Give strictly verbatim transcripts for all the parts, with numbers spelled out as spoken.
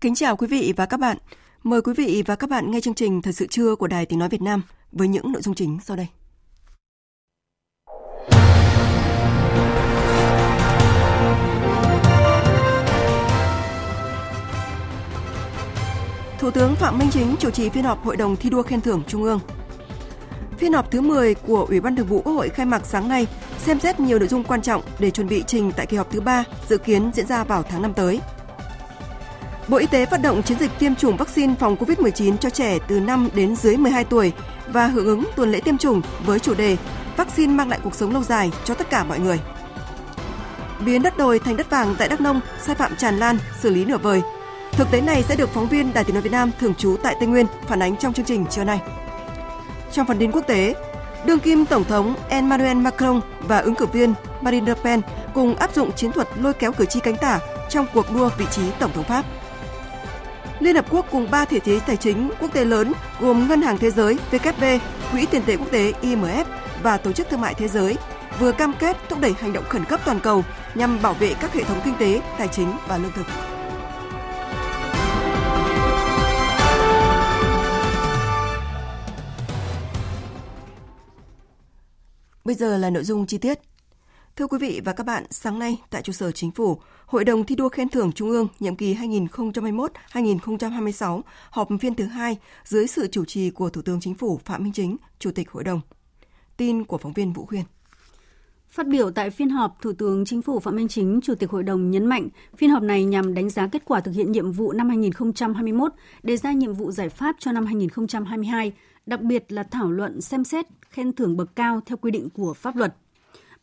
Kính chào quý vị và các bạn. Mời quý vị và các bạn nghe chương trình Thời sự trưa của Đài Tiếng Nói Việt Nam với những nội dung chính sau đây. Thủ tướng Phạm Minh Chính chủ trì phiên họp Hội đồng thi đua khen thưởng Trung ương. Phiên họp thứ mười của Ủy ban Thường vụ Quốc hội khai mạc sáng nay, xem xét nhiều nội dung quan trọng để chuẩn bị trình tại kỳ họp thứ ba dự kiến diễn ra vào tháng năm tới. Bộ Y tế phát động chiến dịch tiêm chủng vaccine phòng covid mười chín cho trẻ từ năm đến dưới mười hai tuổi và hưởng ứng tuần lễ tiêm chủng với chủ đề Vaccine mang lại cuộc sống lâu dài cho tất cả mọi người. Biến đất đồi thành đất vàng tại Đắk Nông, sai phạm tràn lan, xử lý nửa vời. Thực tế này sẽ được phóng viên Đài Tiếng Nói Việt Nam thường trú tại Tây Nguyên phản ánh trong chương trình trưa nay. Trong phần tin quốc tế, đương kim Tổng thống Emmanuel Macron và ứng cử viên Marine Le Pen cùng áp dụng chiến thuật lôi kéo cử tri cánh tả trong cuộc đua vị trí Tổng thống Pháp. Liên Hợp Quốc cùng ba thể chế tài chính quốc tế lớn gồm Ngân hàng Thế giới, vê kép bê, Quỹ tiền tệ quốc tế i em ép và Tổ chức Thương mại Thế giới vừa cam kết thúc đẩy hành động khẩn cấp toàn cầu nhằm bảo vệ các hệ thống kinh tế, tài chính và lương thực. Bây giờ là nội dung chi tiết. Thưa quý vị và các bạn, sáng nay tại trụ sở Chính phủ, Hội đồng thi đua khen thưởng Trung ương nhiệm kỳ hai nghìn không trăm hai mươi mốt đến hai nghìn không trăm hai mươi sáu họp phiên thứ hai dưới sự chủ trì của Thủ tướng Chính phủ Phạm Minh Chính, Chủ tịch Hội đồng. Tin của phóng viên Vũ Khuyên. Phát biểu tại phiên họp, Thủ tướng Chính phủ Phạm Minh Chính, Chủ tịch Hội đồng nhấn mạnh, phiên họp này nhằm đánh giá kết quả thực hiện nhiệm vụ năm hai nghìn không trăm hai mươi mốt, đề ra nhiệm vụ giải pháp cho năm hai nghìn không trăm hai mươi hai, đặc biệt là thảo luận xem xét khen thưởng bậc cao theo quy định của pháp luật.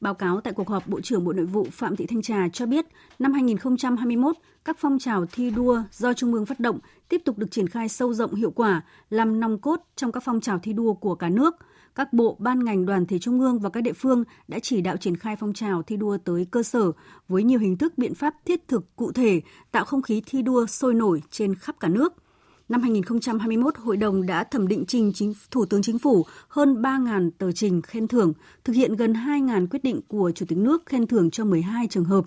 Báo cáo tại cuộc họp, Bộ trưởng Bộ Nội vụ Phạm Thị Thanh Trà cho biết, năm hai nghìn không trăm hai mươi mốt, các phong trào thi đua do Trung ương phát động tiếp tục được triển khai sâu rộng hiệu quả, làm nòng cốt trong các phong trào thi đua của cả nước. Các bộ, ban ngành, đoàn thể Trung ương và các địa phương đã chỉ đạo triển khai phong trào thi đua tới cơ sở với nhiều hình thức biện pháp thiết thực cụ thể, tạo không khí thi đua sôi nổi trên khắp cả nước. Năm hai nghìn không trăm hai mươi mốt, Hội đồng đã thẩm định trình chính Thủ tướng Chính phủ hơn ba nghìn tờ trình khen thưởng, thực hiện gần hai nghìn quyết định của Chủ tịch nước khen thưởng cho mười hai trường hợp,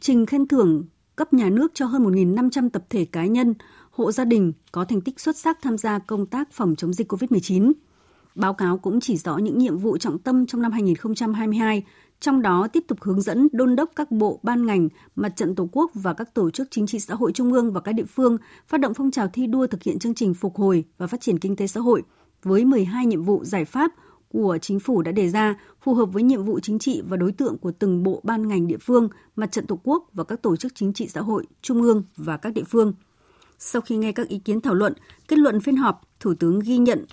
trình khen thưởng cấp nhà nước cho hơn một nghìn năm trăm tập thể cá nhân, hộ gia đình có thành tích xuất sắc tham gia công tác phòng chống dịch covid mười chín. Báo cáo cũng chỉ rõ những nhiệm vụ trọng tâm trong năm hai nghìn không trăm hai mươi hai, trong đó tiếp tục hướng dẫn đôn đốc các bộ, ban ngành, Mặt trận Tổ quốc và các tổ chức chính trị xã hội Trung ương và các địa phương phát động phong trào thi đua thực hiện chương trình phục hồi và phát triển kinh tế xã hội với mười hai nhiệm vụ giải pháp của Chính phủ đã đề ra phù hợp với nhiệm vụ chính trị và đối tượng của từng bộ, ban ngành, địa phương, Mặt trận Tổ quốc và các tổ chức chính trị xã hội Trung ương và các địa phương. Sau khi nghe các ý kiến thảo luận, kết luận phiên họp, Thủ tướng ghi nhận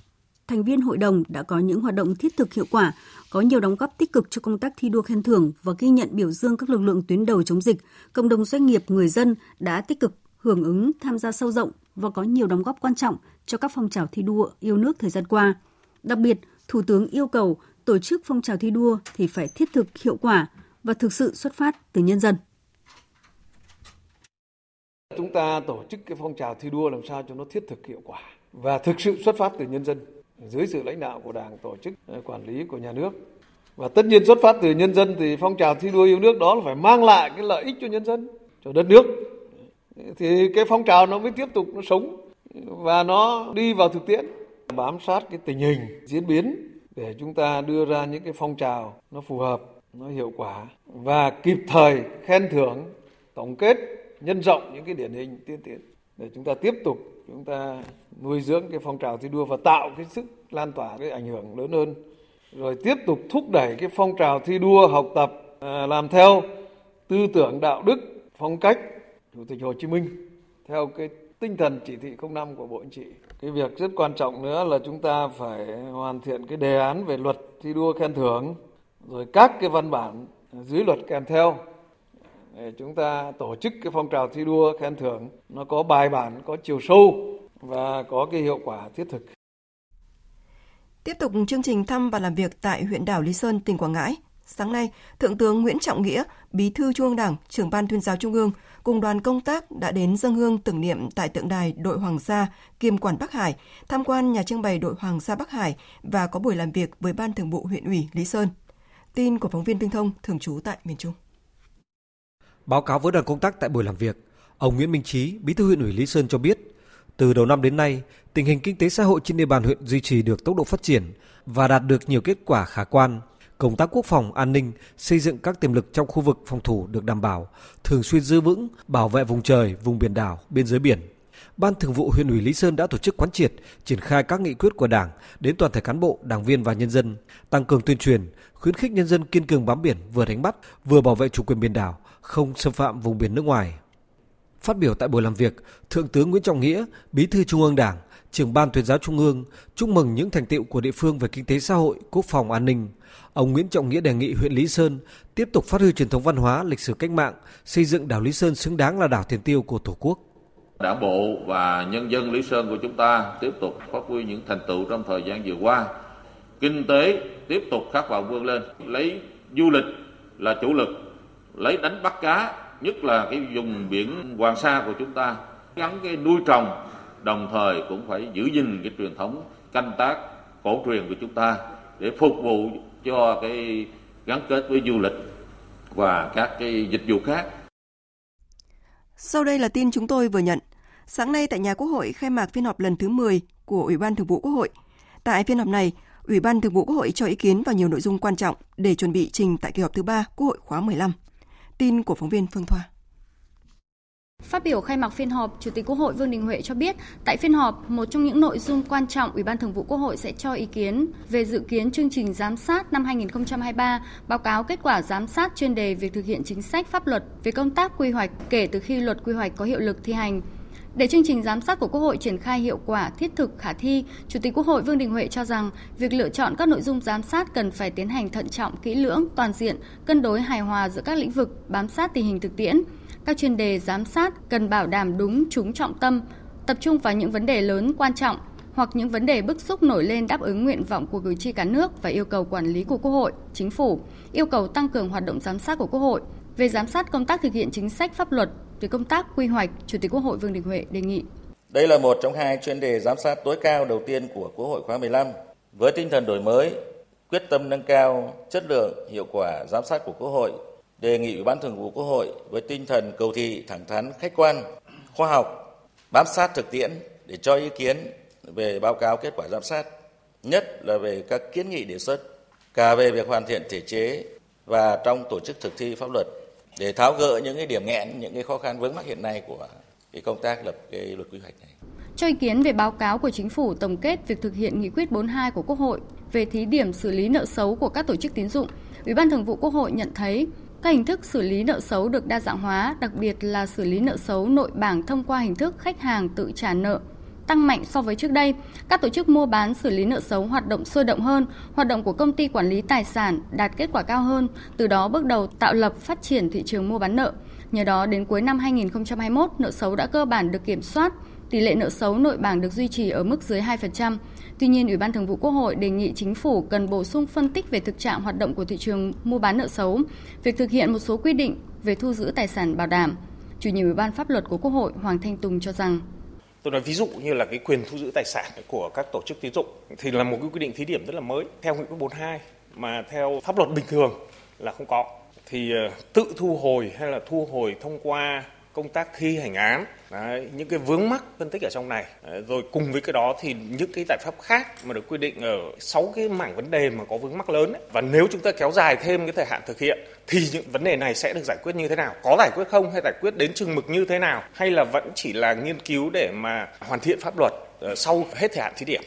thành viên hội đồng đã có những hoạt động thiết thực hiệu quả, có nhiều đóng góp tích cực cho công tác thi đua khen thưởng và ghi nhận biểu dương các lực lượng tuyến đầu chống dịch, cộng đồng doanh nghiệp, người dân đã tích cực hưởng ứng, tham gia sâu rộng và có nhiều đóng góp quan trọng cho các phong trào thi đua yêu nước thời gian qua. Đặc biệt, Thủ tướng yêu cầu tổ chức phong trào thi đua thì phải thiết thực hiệu quả và thực sự xuất phát từ nhân dân. Chúng ta tổ chức cái phong trào thi đua làm sao cho nó thiết thực hiệu quả và thực sự xuất phát từ nhân dân, dưới sự lãnh đạo của Đảng, tổ chức quản lý của nhà nước. Và tất nhiên xuất phát từ nhân dân thì phong trào thi đua yêu nước đó là phải mang lại cái lợi ích cho nhân dân, cho đất nước. Thì cái phong trào nó mới tiếp tục nó sống và nó đi vào thực tiễn, bám sát cái tình hình diễn biến để chúng ta đưa ra những cái phong trào nó phù hợp, nó hiệu quả và kịp thời khen thưởng, tổng kết, nhân rộng những cái điển hình tiên tiến để chúng ta tiếp tục chúng ta nuôi dưỡng cái phong trào thi đua và tạo cái sức lan tỏa, cái ảnh hưởng lớn hơn, rồi tiếp tục thúc đẩy cái phong trào thi đua học tập làm theo tư tưởng đạo đức, phong cách Chủ tịch Hồ Chí Minh theo cái tinh thần chỉ thị không năm của Bộ Chính trị. Cái việc rất quan trọng nữa là chúng ta phải hoàn thiện cái đề án về luật thi đua khen thưởng, rồi các cái văn bản dưới luật kèm theo. Để chúng ta tổ chức cái phong trào thi đua khen thưởng nó có bài bản, có chiều sâu và có cái hiệu quả thiết thực. Tiếp tục chương trình thăm và làm việc tại huyện đảo Lý Sơn, tỉnh Quảng Ngãi, sáng nay, Thượng tướng Nguyễn Trọng Nghĩa, Bí thư Trung ương Đảng, Trưởng ban Tuyên giáo Trung ương cùng đoàn công tác đã đến dâng hương tưởng niệm tại tượng đài Đội Hoàng gia kiêm Quản Bắc Hải, tham quan nhà trưng bày Đội Hoàng gia Bắc Hải và có buổi làm việc với Ban Thường vụ Huyện ủy Lý Sơn. Tin của phóng viên Tinh Thông thường trú tại miền Trung. Báo cáo với đoàn công tác tại buổi làm việc, ông Nguyễn Minh Chí, Bí thư Huyện ủy Lý Sơn cho biết, từ đầu năm đến nay, tình hình kinh tế xã hội trên địa bàn huyện duy trì được tốc độ phát triển và đạt được nhiều kết quả khả quan. Công tác quốc phòng, an ninh, xây dựng các tiềm lực trong khu vực phòng thủ được đảm bảo, thường xuyên giữ vững, bảo vệ vùng trời, vùng biển đảo, biên giới biển. Ban Thường vụ Huyện ủy Lý Sơn đã tổ chức quán triệt, triển khai các nghị quyết của Đảng đến toàn thể cán bộ, đảng viên và nhân dân, tăng cường tuyên truyền, khuyến khích nhân dân kiên cường bám biển, vừa đánh bắt, vừa bảo vệ chủ quyền biển đảo, không xâm phạm vùng biển nước ngoài. Phát biểu tại buổi làm việc, Thượng tướng Nguyễn Trọng Nghĩa, Bí thư Trung ương Đảng, Trưởng ban Tuyên giáo Trung ương chúc mừng những thành tựu của địa phương về kinh tế xã hội, quốc phòng an ninh. Ông Nguyễn Trọng Nghĩa đề nghị huyện Lý Sơn tiếp tục phát huy truyền thống văn hóa, lịch sử cách mạng, xây dựng đảo Lý Sơn xứng đáng là đảo tiền tiêu của Tổ quốc. Đảng bộ và nhân dân Lý Sơn của chúng ta tiếp tục phát huy những thành tựu trong thời gian vừa qua. Kinh tế tiếp tục khát vọng vươn lên, lấy du lịch là chủ lực, lấy đánh bắt cá, nhất là cái vùng biển Hoàng Sa của chúng ta, gắn cái nuôi trồng, đồng thời cũng phải giữ gìn cái truyền thống canh tác cổ truyền của chúng ta để phục vụ cho cái gắn kết với du lịch và các cái dịch vụ khác. Sau đây là tin chúng tôi vừa nhận. Sáng nay tại nhà Quốc hội khai mạc phiên họp lần thứ mười của Ủy ban Thường vụ Quốc hội. Tại phiên họp này, Ủy ban Thường vụ Quốc hội cho ý kiến vào nhiều nội dung quan trọng để chuẩn bị trình tại kỳ họp thứ ba Quốc hội khóa mười lăm. Tin của phóng viên Phương Thoa. Phát biểu khai mạc phiên họp, Chủ tịch Quốc hội Vương Đình Huệ cho biết, tại phiên họp, một trong những nội dung quan trọng Ủy ban Thường vụ Quốc hội sẽ cho ý kiến về dự kiến chương trình giám sát năm hai không hai ba, báo cáo kết quả giám sát chuyên đề việc thực hiện chính sách pháp luật về công tác quy hoạch kể từ khi luật quy hoạch có hiệu lực thi hành. Để chương trình giám sát của Quốc hội triển khai hiệu quả, thiết thực, khả thi, Chủ tịch Quốc hội Vương Đình Huệ cho rằng việc lựa chọn các nội dung giám sát cần phải tiến hành thận trọng, kỹ lưỡng, toàn diện, cân đối hài hòa giữa các lĩnh vực, bám sát tình hình thực tiễn. Các chuyên đề giám sát cần bảo đảm đúng, trúng trọng tâm, tập trung vào những vấn đề lớn quan trọng hoặc những vấn đề bức xúc nổi lên đáp ứng nguyện vọng của cử tri cả nước và yêu cầu quản lý của Quốc hội, Chính phủ, yêu cầu tăng cường hoạt động giám sát của Quốc hội. Về giám sát công tác thực hiện chính sách pháp luật, về công tác quy hoạch, Chủ tịch Quốc hội Vương Đình Huệ đề nghị. Đây là một trong hai chuyên đề giám sát tối cao đầu tiên của Quốc hội khóa mười lăm. Với tinh thần đổi mới, quyết tâm nâng cao chất lượng, hiệu quả giám sát của Quốc hội, đề nghị Ủy ban Thường vụ Quốc hội với tinh thần cầu thị, thẳng thắn, khách quan, khoa học, bám sát thực tiễn để cho ý kiến về báo cáo kết quả giám sát, nhất là về các kiến nghị đề xuất, cả về việc hoàn thiện thể chế và trong tổ chức thực thi pháp luật để tháo gỡ những cái điểm nghẽn, những cái khó khăn vướng mắc hiện nay của cái công tác lập cái luật quy hoạch này. Cho ý kiến về báo cáo của Chính phủ tổng kết việc thực hiện nghị quyết bốn mươi hai của Quốc hội về thí điểm xử lý nợ xấu của các tổ chức tín dụng, Ủy ban Thường vụ Quốc hội nhận thấy các hình thức xử lý nợ xấu được đa dạng hóa, đặc biệt là xử lý nợ xấu nội bảng thông qua hình thức khách hàng tự trả nợ, tăng mạnh so với trước đây. Các tổ chức mua bán xử lý nợ xấu hoạt động sôi động hơn, hoạt động của công ty quản lý tài sản đạt kết quả cao hơn, từ đó bước đầu tạo lập phát triển thị trường mua bán nợ. Nhờ đó, đến cuối năm hai không hai mốt, nợ xấu đã cơ bản được kiểm soát, tỷ lệ nợ xấu nội bảng được duy trì ở mức dưới hai phần trăm. Tuy nhiên, Ủy ban Thường vụ Quốc hội đề nghị Chính phủ cần bổ sung phân tích về thực trạng hoạt động của thị trường mua bán nợ xấu, việc thực hiện một số quy định về thu giữ tài sản bảo đảm. Chủ nhiệm Ủy ban Pháp luật của Quốc hội Hoàng Thanh Tùng cho rằng, tôi nói ví dụ như là cái quyền thu giữ tài sản của các tổ chức tín dụng thì là một cái quy định thí điểm rất là mới theo nghị quyết bốn mươi hai mà theo pháp luật bình thường là không có, thì tự thu hồi hay là thu hồi thông qua công tác thi hành án. Đấy, những cái vướng mắc phân tích ở trong này. Đấy, rồi cùng với cái đó thì những cái giải pháp khác mà được quy định ở sáu cái mảng vấn đề mà có vướng mắc lớn ấy. Và nếu chúng ta kéo dài thêm cái thời hạn thực hiện thì những vấn đề này sẽ được giải quyết như thế nào? Có giải quyết không hay giải quyết đến chừng mực như thế nào? Hay là vẫn chỉ là nghiên cứu để mà hoàn thiện pháp luật sau hết thời hạn thí điểm?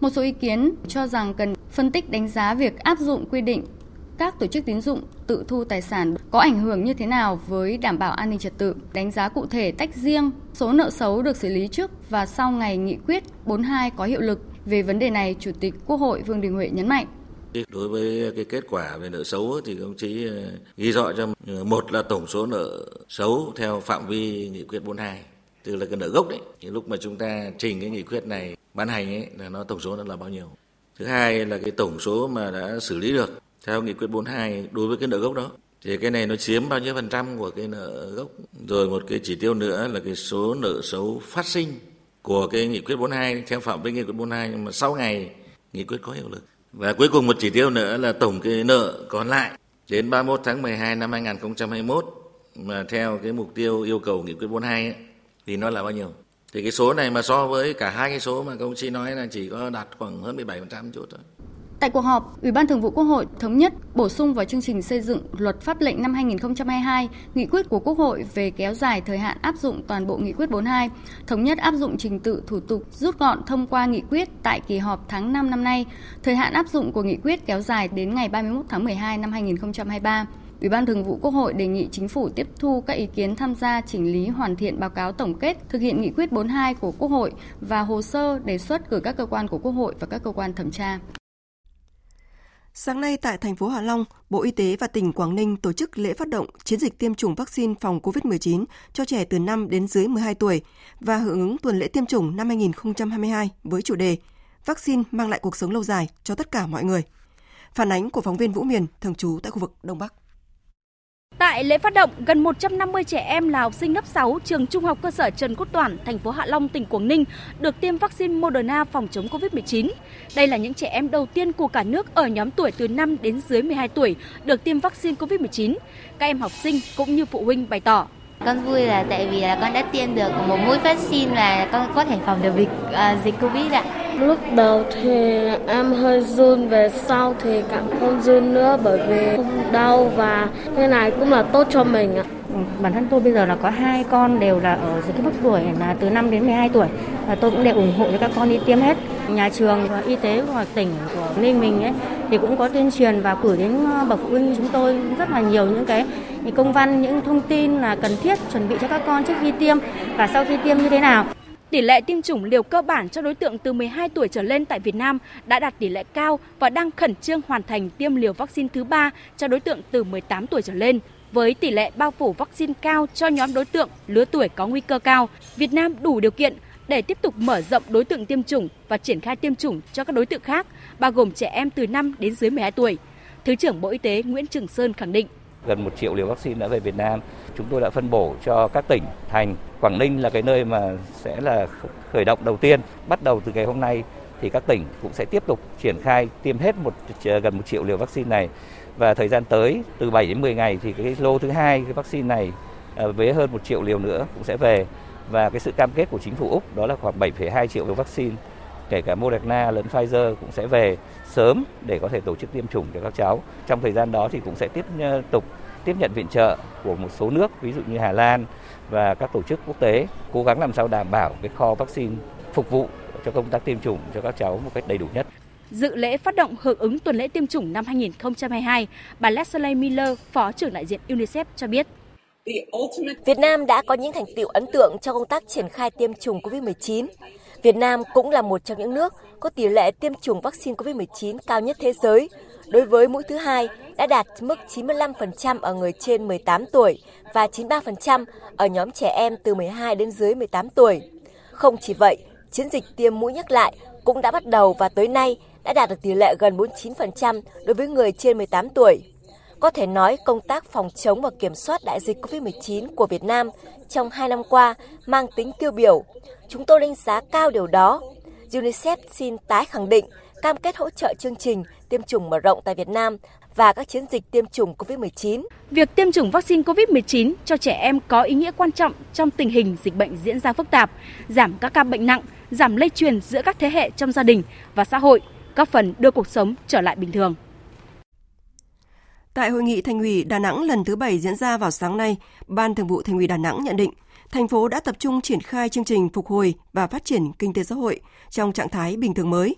Một số ý kiến cho rằng cần phân tích đánh giá việc áp dụng quy định các tổ chức tín dụng tự thu tài sản có ảnh hưởng như thế nào với đảm bảo an ninh trật tự, đánh giá cụ thể tách riêng số nợ xấu được xử lý trước và sau ngày nghị quyết bốn mươi hai có hiệu lực. Về vấn đề này, Chủ tịch Quốc hội Vương Đình Huệ nhấn mạnh. Đối với cái kết quả về nợ xấu thì ông chí ghi rõ cho một là tổng số nợ xấu theo phạm vi nghị quyết bốn mươi hai, tức là cái nợ gốc đấy. Thì lúc mà chúng ta trình cái nghị quyết này ban hành ấy, là nó tổng số nó là bao nhiêu. Thứ hai là cái tổng số mà đã xử lý được theo nghị quyết bốn mươi hai đối với cái nợ gốc đó. Thì cái này nó chiếm bao nhiêu phần trăm của cái nợ gốc. Rồi một cái chỉ tiêu nữa là cái số nợ xấu phát sinh của cái nghị quyết bốn mươi hai theo phạm vi nghị quyết bốn mươi hai nhưng mà sau ngày nghị quyết có hiệu lực. Và cuối cùng một chỉ tiêu nữa là tổng cái nợ còn lại đến ba mươi mốt tháng mười hai năm hai nghìn không trăm hai mươi mốt mà theo cái mục tiêu yêu cầu nghị quyết bốn mươi hai ấy, thì nó là bao nhiêu? Thì cái số này mà so với cả hai cái số mà công chí nói là chỉ có đạt khoảng hơn mười bảy phần trăm chút thôi. Tại cuộc họp, Ủy ban Thường vụ Quốc hội thống nhất bổ sung vào chương trình xây dựng luật pháp lệnh năm hai nghìn không trăm hai mươi hai, nghị quyết của Quốc hội về kéo dài thời hạn áp dụng toàn bộ nghị quyết bốn mươi hai, thống nhất áp dụng trình tự thủ tục rút gọn thông qua nghị quyết tại kỳ họp tháng năm năm nay, thời hạn áp dụng của nghị quyết kéo dài đến ngày ba mươi mốt tháng mười hai năm hai nghìn không trăm hai mươi ba. Ủy ban Thường vụ Quốc hội đề nghị Chính phủ tiếp thu các ý kiến tham gia chỉnh lý hoàn thiện báo cáo tổng kết thực hiện nghị quyết bốn mươi hai của Quốc hội và hồ sơ đề xuất gửi các cơ quan của Quốc hội và các cơ quan thẩm tra. Sáng nay tại thành phố Hạ Long, Bộ Y tế và tỉnh Quảng Ninh tổ chức lễ phát động chiến dịch tiêm chủng vaccine phòng covid mười chín cho trẻ từ năm đến dưới mười hai tuổi và hưởng ứng tuần lễ tiêm chủng năm hai nghìn không trăm hai mươi hai với chủ đề Vaccine mang lại cuộc sống lâu dài cho tất cả mọi người. Phản ánh của phóng viên Vũ Miền, thường trú tại khu vực Đông Bắc. Tại lễ phát động, gần một trăm năm mươi trẻ em là học sinh lớp sáu trường Trung học cơ sở Trần Quốc Toản, thành phố Hạ Long, tỉnh Quảng Ninh được tiêm vaccine Moderna phòng chống covid mười chín. Đây là những trẻ em đầu tiên của cả nước ở nhóm tuổi từ năm đến dưới mười hai tuổi được tiêm vaccine covid mười chín. Các em học sinh cũng như phụ huynh bày tỏ. Con vui là tại vì là con đã tiêm được một mũi vaccine và con có thể phòng được dịch, à, dịch Covid ạ. Lúc đầu thì em hơi run, về sau thì cảm không run nữa bởi vì không đau và thế này cũng là tốt cho mình ạ. Bản thân tôi bây giờ là có hai con đều là ở dưới cái mức tuổi là từ năm đến mười hai tuổi và tôi cũng đều ủng hộ cho các con đi tiêm hết. Nhà trường và y tế của tỉnh của Ninh mình ấy thì cũng có tuyên truyền và gửi đến bậc phụ huynh chúng tôi rất là nhiều những cái những công văn, những thông tin là cần thiết chuẩn bị cho các con trước khi tiêm và sau khi tiêm như thế nào. Tỷ lệ tiêm chủng liều cơ bản cho đối tượng từ mười hai tuổi trở lên tại Việt Nam đã đạt tỷ lệ cao và đang khẩn trương hoàn thành tiêm liều vaccine thứ ba cho đối tượng từ mười tám tuổi trở lên. Với tỷ lệ bao phủ vaccine cao cho nhóm đối tượng lứa tuổi có nguy cơ cao, Việt Nam đủ điều kiện để tiếp tục mở rộng đối tượng tiêm chủng và triển khai tiêm chủng cho các đối tượng khác, bao gồm trẻ em từ năm đến dưới mười hai tuổi. Thứ trưởng Bộ Y tế Nguyễn Trường Sơn khẳng định. Gần một triệu liều vaccine đã về Việt Nam, chúng tôi đã phân bổ cho các tỉnh, thành. Quảng Ninh là cái nơi mà sẽ là khởi động đầu tiên. Bắt đầu từ ngày hôm nay thì các tỉnh cũng sẽ tiếp tục triển khai tiêm hết một gần một triệu liều vaccine này. Và thời gian tới, từ bảy đến mười ngày thì cái lô thứ hai cái vaccine này với hơn một triệu liều nữa cũng sẽ về. Và cái sự cam kết của chính phủ Úc đó là khoảng bảy phẩy hai triệu liều vaccine, kể cả Moderna lẫn Pfizer cũng sẽ về sớm để có thể tổ chức tiêm chủng cho các cháu. Trong thời gian đó thì cũng sẽ tiếp tục tiếp nhận viện trợ của một số nước, ví dụ như Hà Lan và các tổ chức quốc tế, cố gắng làm sao đảm bảo cái kho vaccine phục vụ cho công tác tiêm chủng cho các cháu một cách đầy đủ nhất. Dự lễ phát động hưởng ứng tuần lễ tiêm chủng năm hai nghìn không trăm hai mươi hai, bà Leslie Miller, Phó trưởng đại diện UNICEF cho biết. Việt Nam đã có những thành tựu ấn tượng trong công tác triển khai tiêm chủng covid mười chín. Việt Nam cũng là một trong những nước có tỷ lệ tiêm chủng vaccine covid mười chín cao nhất thế giới. Đối với mũi thứ hai đã đạt mức chín mươi lăm phần trăm ở người trên mười tám tuổi và chín mươi ba phần trăm ở nhóm trẻ em từ mười hai đến dưới mười tám tuổi. Không chỉ vậy, chiến dịch tiêm mũi nhắc lại cũng đã bắt đầu và tới nay đã đạt được tỷ lệ gần bốn mươi chín phần trăm đối với người trên mười tám tuổi. Có thể nói công tác phòng chống và kiểm soát đại dịch covid mười chín của Việt Nam trong hai năm qua mang tính tiêu biểu. Chúng tôi đánh giá cao điều đó. UNICEF xin tái khẳng định cam kết hỗ trợ chương trình tiêm chủng mở rộng tại Việt Nam và các chiến dịch tiêm chủng covid mười chín. Việc tiêm chủng vaccine covid mười chín cho trẻ em có ý nghĩa quan trọng trong tình hình dịch bệnh diễn ra phức tạp, giảm các ca bệnh nặng, giảm lây truyền giữa các thế hệ trong gia đình và xã hội, góp phần đưa cuộc sống trở lại bình thường. Tại hội nghị Thành ủy Đà Nẵng lần thứ bảy diễn ra vào sáng nay, Ban Thường vụ Thành ủy Đà Nẵng nhận định thành phố đã tập trung triển khai chương trình phục hồi và phát triển kinh tế xã hội trong trạng thái bình thường mới.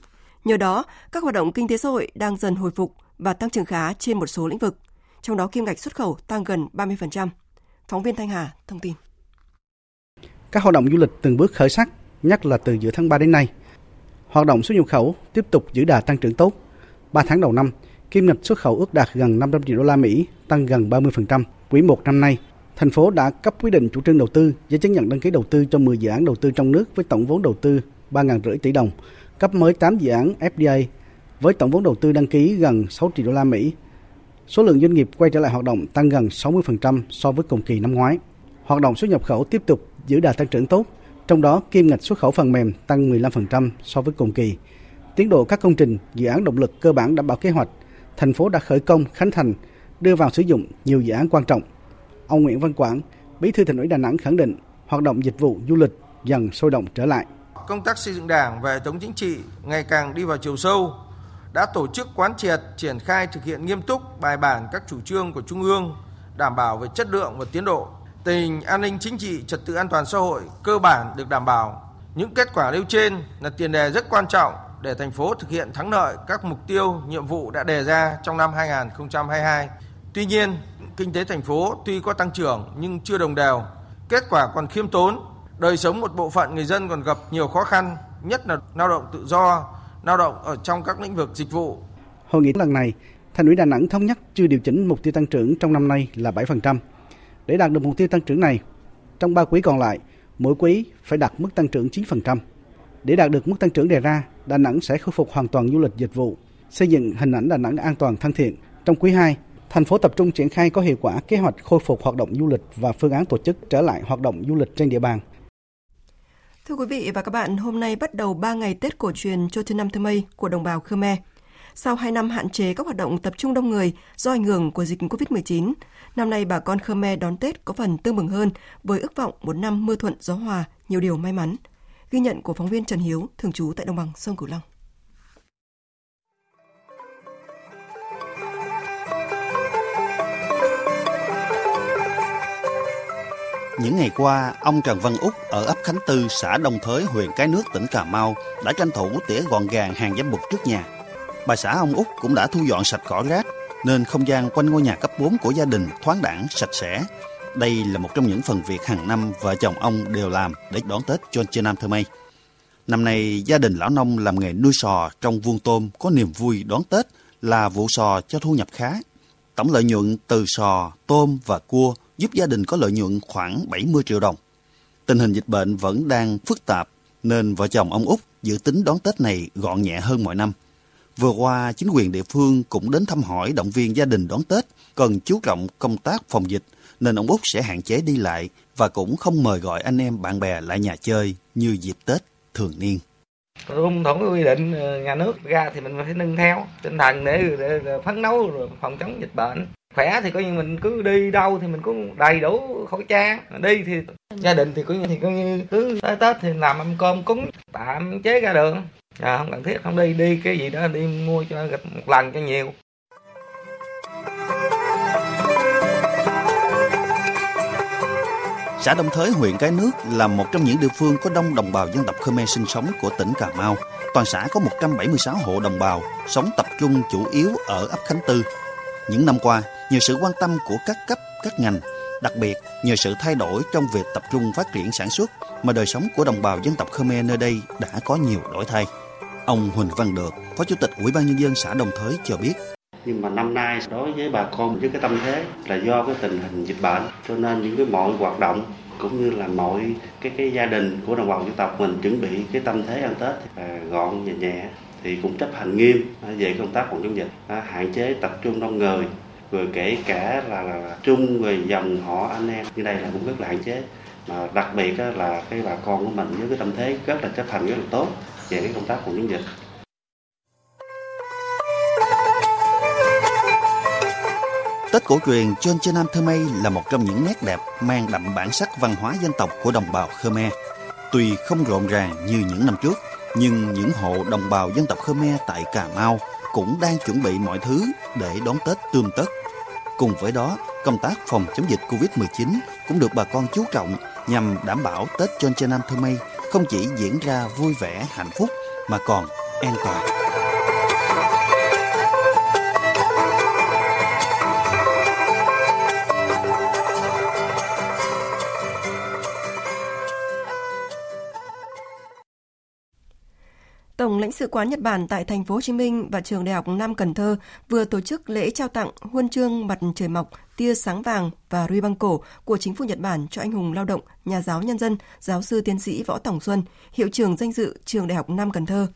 Nhờ đó, các hoạt động kinh tế xã hội đang dần hồi phục và tăng trưởng khá trên một số lĩnh vực, trong đó kim ngạch xuất khẩu tăng gần ba mươi phần trăm. Phóng viên Thanh Hà thông tin. Các hoạt động du lịch từng bước khởi sắc, nhất là từ giữa tháng ba đến nay. Hoạt động xuất nhập khẩu tiếp tục giữ đà tăng trưởng tốt. ba tháng đầu năm, kim ngạch xuất khẩu ước đạt gần năm trăm triệu đô la Mỹ, tăng gần ba mươi phần trăm. Quý một năm nay, thành phố đã cấp quyết định chủ trương đầu tư, giấy chứng nhận đăng ký đầu tư cho mười dự án đầu tư trong nước với tổng vốn đầu tư ba nghìn năm trăm tỷ đồng, cấp mới tám dự án ép đê a với tổng vốn đầu tư đăng ký gần sáu triệu đô la Mỹ. Số lượng doanh nghiệp quay trở lại hoạt động tăng gần sáu mươi phần trăm so với cùng kỳ năm ngoái. Hoạt động xuất nhập khẩu tiếp tục giữ đà tăng trưởng tốt, trong đó kim ngạch xuất khẩu phần mềm tăng mười lăm phần trăm so với cùng kỳ. Tiến độ các công trình, dự án động lực cơ bản đảm bảo kế hoạch. Thành phố đã khởi công, khánh thành, đưa vào sử dụng nhiều dự án quan trọng. Ông Nguyễn Văn Quảng, Bí thư Thành ủy Đà Nẵng khẳng định hoạt động dịch vụ du lịch dần sôi động trở lại. Công tác xây dựng Đảng và hệ thống chính trị ngày càng đi vào chiều sâu, đã tổ chức quán triệt, triển khai thực hiện nghiêm túc, bài bản các chủ trương của Trung ương, đảm bảo về chất lượng và tiến độ. Tình hình an ninh chính trị, trật tự an toàn xã hội cơ bản được đảm bảo. Những kết quả nêu trên là tiền đề rất quan trọng để thành phố thực hiện thắng lợi các mục tiêu, nhiệm vụ đã đề ra trong năm hai nghìn không trăm hai mươi hai. Tuy nhiên, kinh tế thành phố tuy có tăng trưởng nhưng chưa đồng đều, kết quả còn khiêm tốn. Đời sống một bộ phận người dân còn gặp nhiều khó khăn, nhất là lao động tự do, lao động ở trong các lĩnh vực dịch vụ. Hội nghị lần này, Thành ủy Đà Nẵng thống nhất chưa điều chỉnh mục tiêu tăng trưởng trong năm nay là bảy phần trăm. Để đạt được mục tiêu tăng trưởng này, trong ba quý còn lại, mỗi quý phải đạt mức tăng trưởng chín phần trăm. Để đạt được mức tăng trưởng đề ra, Đà Nẵng sẽ khôi phục hoàn toàn du lịch dịch vụ, xây dựng hình ảnh Đà Nẵng an toàn thân thiện. Trong quý hai, thành phố tập trung triển khai có hiệu quả kế hoạch khôi phục hoạt động du lịch và phương án tổ chức trở lại hoạt động du lịch trên địa bàn. Thưa quý vị và các bạn, hôm nay bắt đầu ba ngày Tết cổ truyền Chô Chơ Năm Thơ Mây của đồng bào Khmer. Sau hai năm hạn chế các hoạt động tập trung đông người do ảnh hưởng của dịch covid mười chín, năm nay bà con Khmer đón Tết có phần tương bừng hơn với ước vọng một năm mưa thuận gió hòa, nhiều điều may mắn. Ghi nhận của phóng viên Trần Hiếu, thường trú tại đồng bằng sông Cửu Long. Những ngày qua, ông Trần Văn Úc ở ấp Khánh Tư, xã Đông Thới, huyện Cái Nước, tỉnh Cà Mau đã tranh thủ tỉa gọn gàng hàng giám mục trước nhà. Bà xã ông Úc cũng đã thu dọn sạch cỏ rác, nên không gian quanh ngôi nhà cấp bốn của gia đình thoáng đãng, sạch sẽ. Đây là một trong những phần việc hàng năm vợ chồng ông đều làm để đón Tết Chô Chơ Năm Thơ Mây. Năm nay, gia đình lão Nông làm nghề nuôi sò trong vuông tôm có niềm vui đón Tết là vụ sò cho thu nhập khá. Tổng lợi nhuận từ sò, tôm và cua giúp gia đình có lợi nhuận khoảng bảy mươi triệu đồng. Tình hình dịch bệnh vẫn đang phức tạp, nên vợ chồng ông Úc dự tính đón Tết này gọn nhẹ hơn mọi năm. Vừa qua, chính quyền địa phương cũng đến thăm hỏi động viên gia đình đón Tết, cần chú trọng công tác phòng dịch, nên ông Úc sẽ hạn chế đi lại và cũng không mời gọi anh em bạn bè lại nhà chơi như dịp Tết thường niên. Không có quy định nhà nước ra thì mình phải nâng theo tinh thần để, để, để phấn đấu rồi phòng chống dịch bệnh. Khỏe thì coi như mình cứ đi đâu thì mình cũng đầy đủ khẩu trang, đi thì gia đình thì coi như, thì coi như cứ tới Tết thì làm ăn cơm cúng, tạm chế ra đường, à, không cần thiết không đi, đi cái gì đó đi mua cho gặp một lần cho nhiều. Xã Đông Thới, huyện Cái Nước là một trong những địa phương có đông đồng bào dân tộc Khmer sinh sống của tỉnh Cà Mau. Toàn xã có một trăm bảy mươi sáu hộ đồng bào sống tập trung chủ yếu ở ấp Khánh Tư. Những năm qua, nhờ sự quan tâm của các cấp, các ngành, đặc biệt nhờ sự thay đổi trong việc tập trung phát triển sản xuất mà đời sống của đồng bào dân tộc Khmer nơi đây đã có nhiều đổi thay. Ông Huỳnh Văn Được, Phó Chủ tịch Ủy ban Nhân dân xã Đồng Thới cho biết. Nhưng mà năm nay đối với bà con với cái tâm thế là do cái tình hình dịch bệnh, cho nên những cái mọi hoạt động cũng như là mọi cái cái gia đình của đồng bào dân tộc mình chuẩn bị cái tâm thế ăn Tết là gọn nhẹ nhẹ. Thì cũng chấp hành nghiêm về công tác phòng chống dịch, hạn chế tập trung đông người, rồi kể cả là, là, là chung về dòng họ anh em như đây là cũng rất là hạn chế, mà đặc biệt là cái bà con của mình với cái tâm thế rất là chấp hành rất là tốt về cái công tác phòng chống dịch. Tết cổ truyền Chô Chơ Năm Thơ Mây là một trong những nét đẹp mang đậm bản sắc văn hóa dân tộc của đồng bào Khmer. Tuy không rộn ràng như những năm trước, nhưng những hộ đồng bào dân tộc Khmer tại Cà Mau cũng đang chuẩn bị mọi thứ để đón Tết tươm tất. Cùng với đó, công tác phòng chống dịch covid mười chín cũng được bà con chú trọng nhằm đảm bảo Tết Chô Chơ Năm Thơ Mây không chỉ diễn ra vui vẻ, hạnh phúc mà còn an toàn. Tổng lãnh sự quán Nhật Bản tại Thành phố Hồ Chí Minh và trường Đại học Nam Cần Thơ vừa tổ chức lễ trao tặng huân chương mặt trời mọc, tia sáng vàng và ruy băng cổ của Chính phủ Nhật Bản cho anh hùng lao động, nhà giáo nhân dân, giáo sư tiến sĩ Võ Tổng Xuân, hiệu trưởng danh dự trường Đại học Nam Cần Thơ.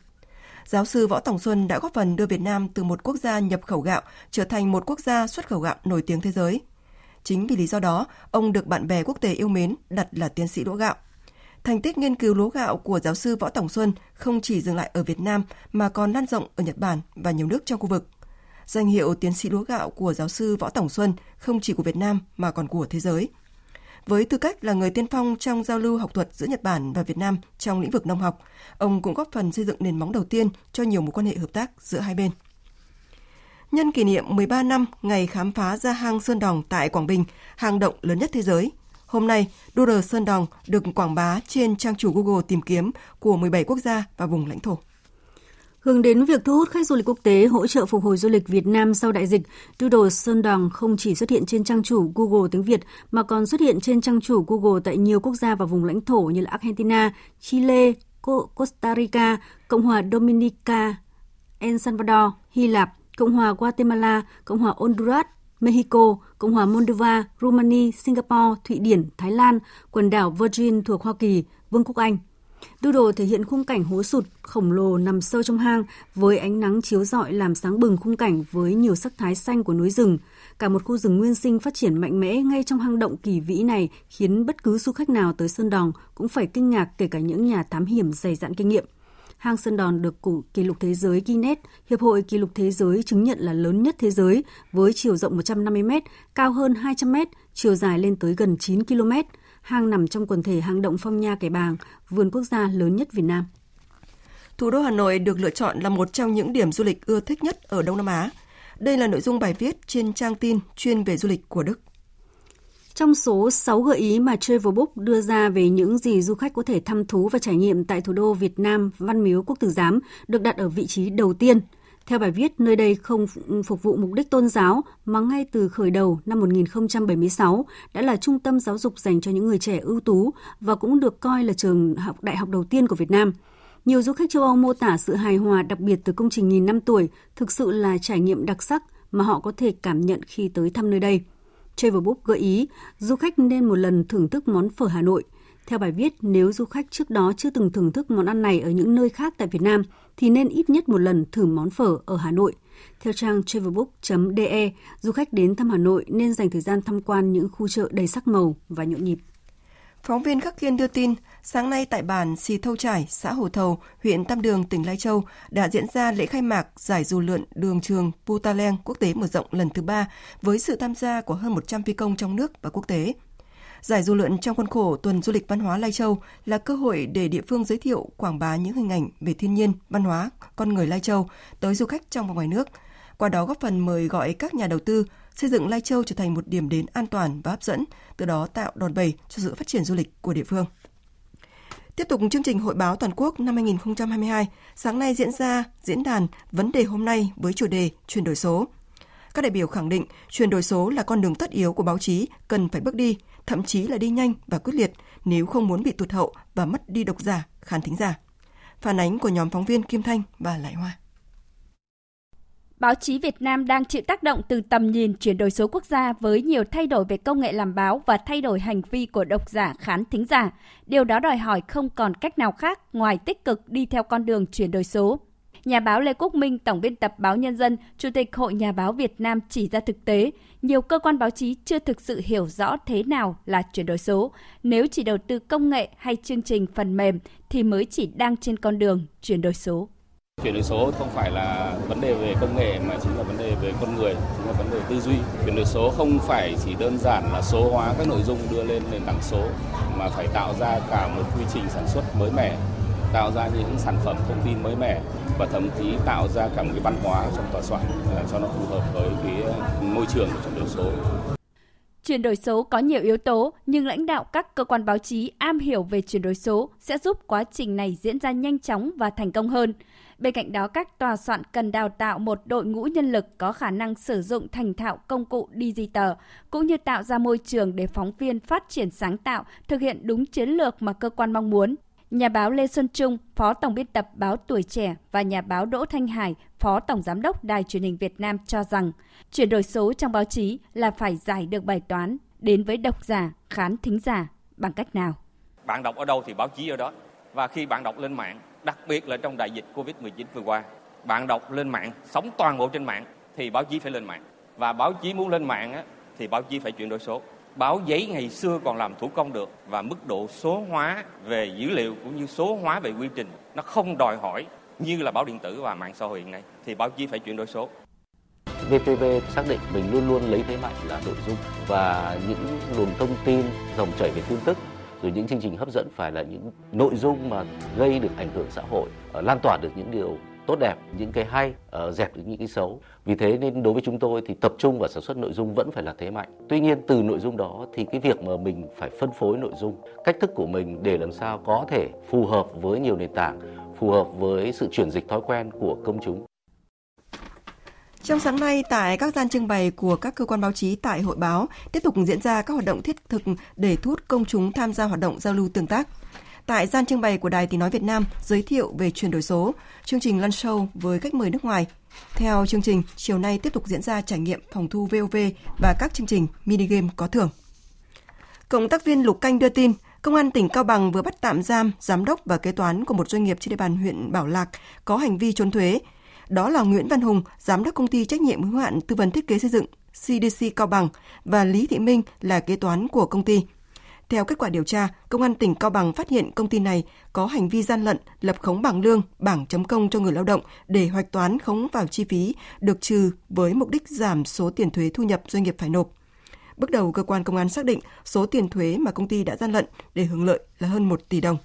Giáo sư Võ Tổng Xuân đã góp phần đưa Việt Nam từ một quốc gia nhập khẩu gạo trở thành một quốc gia xuất khẩu gạo nổi tiếng thế giới. Chính vì lý do đó, ông được bạn bè quốc tế yêu mến đặt là tiến sĩ đỗ gạo. Thành tích nghiên cứu lúa gạo của giáo sư Võ Tổng Xuân không chỉ dừng lại ở Việt Nam mà còn lan rộng ở Nhật Bản và nhiều nước trong khu vực. Danh hiệu tiến sĩ lúa gạo của giáo sư Võ Tổng Xuân không chỉ của Việt Nam mà còn của thế giới. Với tư cách là người tiên phong trong giao lưu học thuật giữa Nhật Bản và Việt Nam trong lĩnh vực nông học, ông cũng góp phần xây dựng nền móng đầu tiên cho nhiều mối quan hệ hợp tác giữa hai bên. Nhân kỷ niệm mười ba năm ngày khám phá ra hang Sơn Đoòng tại Quảng Bình, hang động lớn nhất thế giới, hôm nay, đu rờ Sơn Đoòng được quảng bá trên trang chủ Google tìm kiếm của mười bảy quốc gia và vùng lãnh thổ. Hướng đến việc thu hút khách du lịch quốc tế, hỗ trợ phục hồi du lịch Việt Nam sau đại dịch, đu rờ Sơn Đoòng không chỉ xuất hiện trên trang chủ Google tiếng Việt mà còn xuất hiện trên trang chủ Google tại nhiều quốc gia và vùng lãnh thổ như là Argentina, Chile, Costa Rica, Cộng hòa Dominica, El Salvador, Hy Lạp, Cộng hòa Guatemala, Cộng hòa Honduras, Mexico, Cộng hòa Moldova, Romania, Singapore, Thụy Điển, Thái Lan, quần đảo Virgin thuộc Hoa Kỳ, Vương quốc Anh. Đu đồ thể hiện khung cảnh hố sụt khổng lồ nằm sâu trong hang với ánh nắng chiếu rọi làm sáng bừng khung cảnh với nhiều sắc thái xanh của núi rừng. Cả một khu rừng nguyên sinh phát triển mạnh mẽ ngay trong hang động kỳ vĩ này khiến bất cứ du khách nào tới Sơn Đoòng cũng phải kinh ngạc, kể cả những nhà thám hiểm dày dặn kinh nghiệm. Hang Sơn Đoòng được kỷ lục thế giới Guinness, Hiệp hội Kỷ lục Thế giới chứng nhận là lớn nhất thế giới với chiều rộng một trăm năm mươi mét, cao hơn hai trăm mét, chiều dài lên tới gần chín ki lô mét. Hang nằm trong quần thể hang động Phong Nha Kẻ Bàng, vườn quốc gia lớn nhất Việt Nam. Thủ đô Hà Nội được lựa chọn là một trong những điểm du lịch ưa thích nhất ở Đông Nam Á. Đây là nội dung bài viết trên trang tin chuyên về du lịch của Đức. Trong số sáu gợi ý mà Travelbook đưa ra về những gì du khách có thể thăm thú và trải nghiệm tại thủ đô Việt Nam Văn Miếu Quốc Tử Giám được đặt ở vị trí đầu tiên. Theo bài viết, nơi đây không phục vụ mục đích tôn giáo mà ngay từ khởi đầu năm một nghìn không trăm bảy mươi sáu đã là trung tâm giáo dục dành cho những người trẻ ưu tú và cũng được coi là trường học đại học đầu tiên của Việt Nam. Nhiều du khách châu Âu mô tả sự hài hòa đặc biệt từ công trình nghìn năm tuổi thực sự là trải nghiệm đặc sắc mà họ có thể cảm nhận khi tới thăm nơi đây. Travelbook gợi ý du khách nên một lần thưởng thức món phở Hà Nội. Theo bài viết, nếu du khách trước đó chưa từng thưởng thức món ăn này ở những nơi khác tại Việt Nam, thì nên ít nhất một lần thử món phở ở Hà Nội. Theo trang travelbook chấm de, du khách đến thăm Hà Nội nên dành thời gian tham quan những khu chợ đầy sắc màu và nhộn nhịp. Phóng viên Khắc Kiên đưa tin, sáng nay tại bản Xì Thâu Trải, xã Hồ Thầu, huyện Tam Đường, tỉnh Lai Châu đã diễn ra lễ khai mạc giải dù lượn đường trường Putaleng quốc tế mở rộng lần thứ ba với sự tham gia của hơn một trăm phi công trong nước và quốc tế. Giải dù lượn trong khuôn khổ tuần du lịch văn hóa Lai Châu là cơ hội để địa phương giới thiệu, quảng bá những hình ảnh về thiên nhiên, văn hóa, con người Lai Châu tới du khách trong và ngoài nước. Qua đó góp phần mời gọi các nhà đầu tư xây dựng Lai Châu trở thành một điểm đến an toàn và hấp dẫn, từ đó tạo đòn bẩy cho sự phát triển du lịch của địa phương. Tiếp tục chương trình Hội báo toàn quốc năm hai nghìn không trăm hai mươi hai, sáng nay diễn ra diễn đàn Vấn đề hôm nay với chủ đề chuyển đổi số. Các đại biểu khẳng định chuyển đổi số là con đường tất yếu của báo chí cần phải bước đi, thậm chí là đi nhanh và quyết liệt nếu không muốn bị tụt hậu và mất đi độc giả, khán thính giả. Phản ánh của nhóm phóng viên Kim Thanh và Lại Hoa. Báo chí Việt Nam đang chịu tác động từ tầm nhìn chuyển đổi số quốc gia với nhiều thay đổi về công nghệ làm báo và thay đổi hành vi của độc giả, khán thính giả. Điều đó đòi hỏi không còn cách nào khác ngoài tích cực đi theo con đường chuyển đổi số. Nhà báo Lê Quốc Minh, tổng biên tập báo Nhân dân, Chủ tịch Hội Nhà báo Việt Nam chỉ ra thực tế, nhiều cơ quan báo chí chưa thực sự hiểu rõ thế nào là chuyển đổi số. Nếu chỉ đầu tư công nghệ hay chương trình phần mềm thì mới chỉ đang trên con đường chuyển đổi số. Chuyển đổi số không phải là vấn đề về công nghệ mà chính là vấn đề về con người, chính là vấn đề tư duy. Chuyển đổi số không phải chỉ đơn giản là số hóa các nội dung đưa lên nền tảng số mà phải tạo ra cả một quy trình sản xuất mới mẻ, tạo ra những sản phẩm thông tin mới mẻ và thậm chí tạo ra cả một cái văn hóa trong tòa soạn cho nó phù hợp với cái môi trường chuyển đổi số. Chuyển đổi số có nhiều yếu tố, nhưng lãnh đạo các cơ quan báo chí am hiểu về chuyển đổi số sẽ giúp quá trình này diễn ra nhanh chóng và thành công hơn. Bên cạnh đó, các tòa soạn cần đào tạo một đội ngũ nhân lực có khả năng sử dụng thành thạo công cụ digital, cũng như tạo ra môi trường để phóng viên phát triển sáng tạo, thực hiện đúng chiến lược mà cơ quan mong muốn. Nhà báo Lê Xuân Trung, Phó Tổng biên tập báo Tuổi Trẻ và nhà báo Đỗ Thanh Hải, Phó Tổng giám đốc Đài Truyền hình Việt Nam cho rằng, chuyển đổi số trong báo chí là phải giải được bài toán đến với độc giả, khán thính giả bằng cách nào? Bạn đọc ở đâu thì báo chí ở đó. Và khi bạn đọc lên mạng, đặc biệt là trong đại dịch cô vít mười chín vừa qua, bạn đọc lên mạng, sống toàn bộ trên mạng thì báo chí phải lên mạng. Và báo chí muốn lên mạng thì báo chí phải chuyển đổi số. Báo giấy ngày xưa còn làm thủ công được, và mức độ số hóa về dữ liệu cũng như số hóa về quy trình nó không đòi hỏi như là báo điện tử và mạng xã hội hiện nay, thì báo chí phải chuyển đổi số. vê tê vê xác định mình luôn luôn lấy thế mạnh là nội dung, và những luồng thông tin dòng chảy về tin tức, rồi những chương trình hấp dẫn phải là những nội dung mà gây được ảnh hưởng xã hội, lan tỏa được những điều tốt đẹp, những cái hay, dẹp được những cái xấu. Vì thế nên đối với chúng tôi thì tập trung vào sản xuất nội dung vẫn phải là thế mạnh. Tuy nhiên từ nội dung đó thì cái việc mà mình phải phân phối nội dung, cách thức của mình để làm sao có thể phù hợp với nhiều nền tảng, phù hợp với sự chuyển dịch thói quen của công chúng. Trong sáng nay, tại các gian trưng bày của các cơ quan báo chí tại Hội báo, tiếp tục diễn ra các hoạt động thiết thực để thu hút công chúng tham gia hoạt động giao lưu tương tác. Tại gian trưng bày của Đài Tiếng nói Việt Nam giới thiệu về chuyển đổi số, chương trình Lunch Show với khách mời nước ngoài. Theo chương trình, chiều nay tiếp tục diễn ra trải nghiệm phòng thu vê o vê và các chương trình minigame có thưởng. Cộng tác viên Lục Canh đưa tin, Công an tỉnh Cao Bằng vừa bắt tạm giam giám đốc và kế toán của một doanh nghiệp trên địa bàn huyện Bảo Lạc có hành vi trốn thuế. Đó là Nguyễn Văn Hùng, giám đốc công ty trách nhiệm hữu hạn tư vấn thiết kế xây dựng xê đê xê Cao Bằng và Lý Thị Minh là kế toán của công ty. Theo kết quả điều tra, Công an tỉnh Cao Bằng phát hiện công ty này có hành vi gian lận, lập khống bảng lương, bảng chấm công cho người lao động để hoạch toán khống vào chi phí được trừ với mục đích giảm số tiền thuế thu nhập doanh nghiệp phải nộp. Bước đầu, cơ quan công an xác định số tiền thuế mà công ty đã gian lận để hưởng lợi là hơn một tỷ đồng.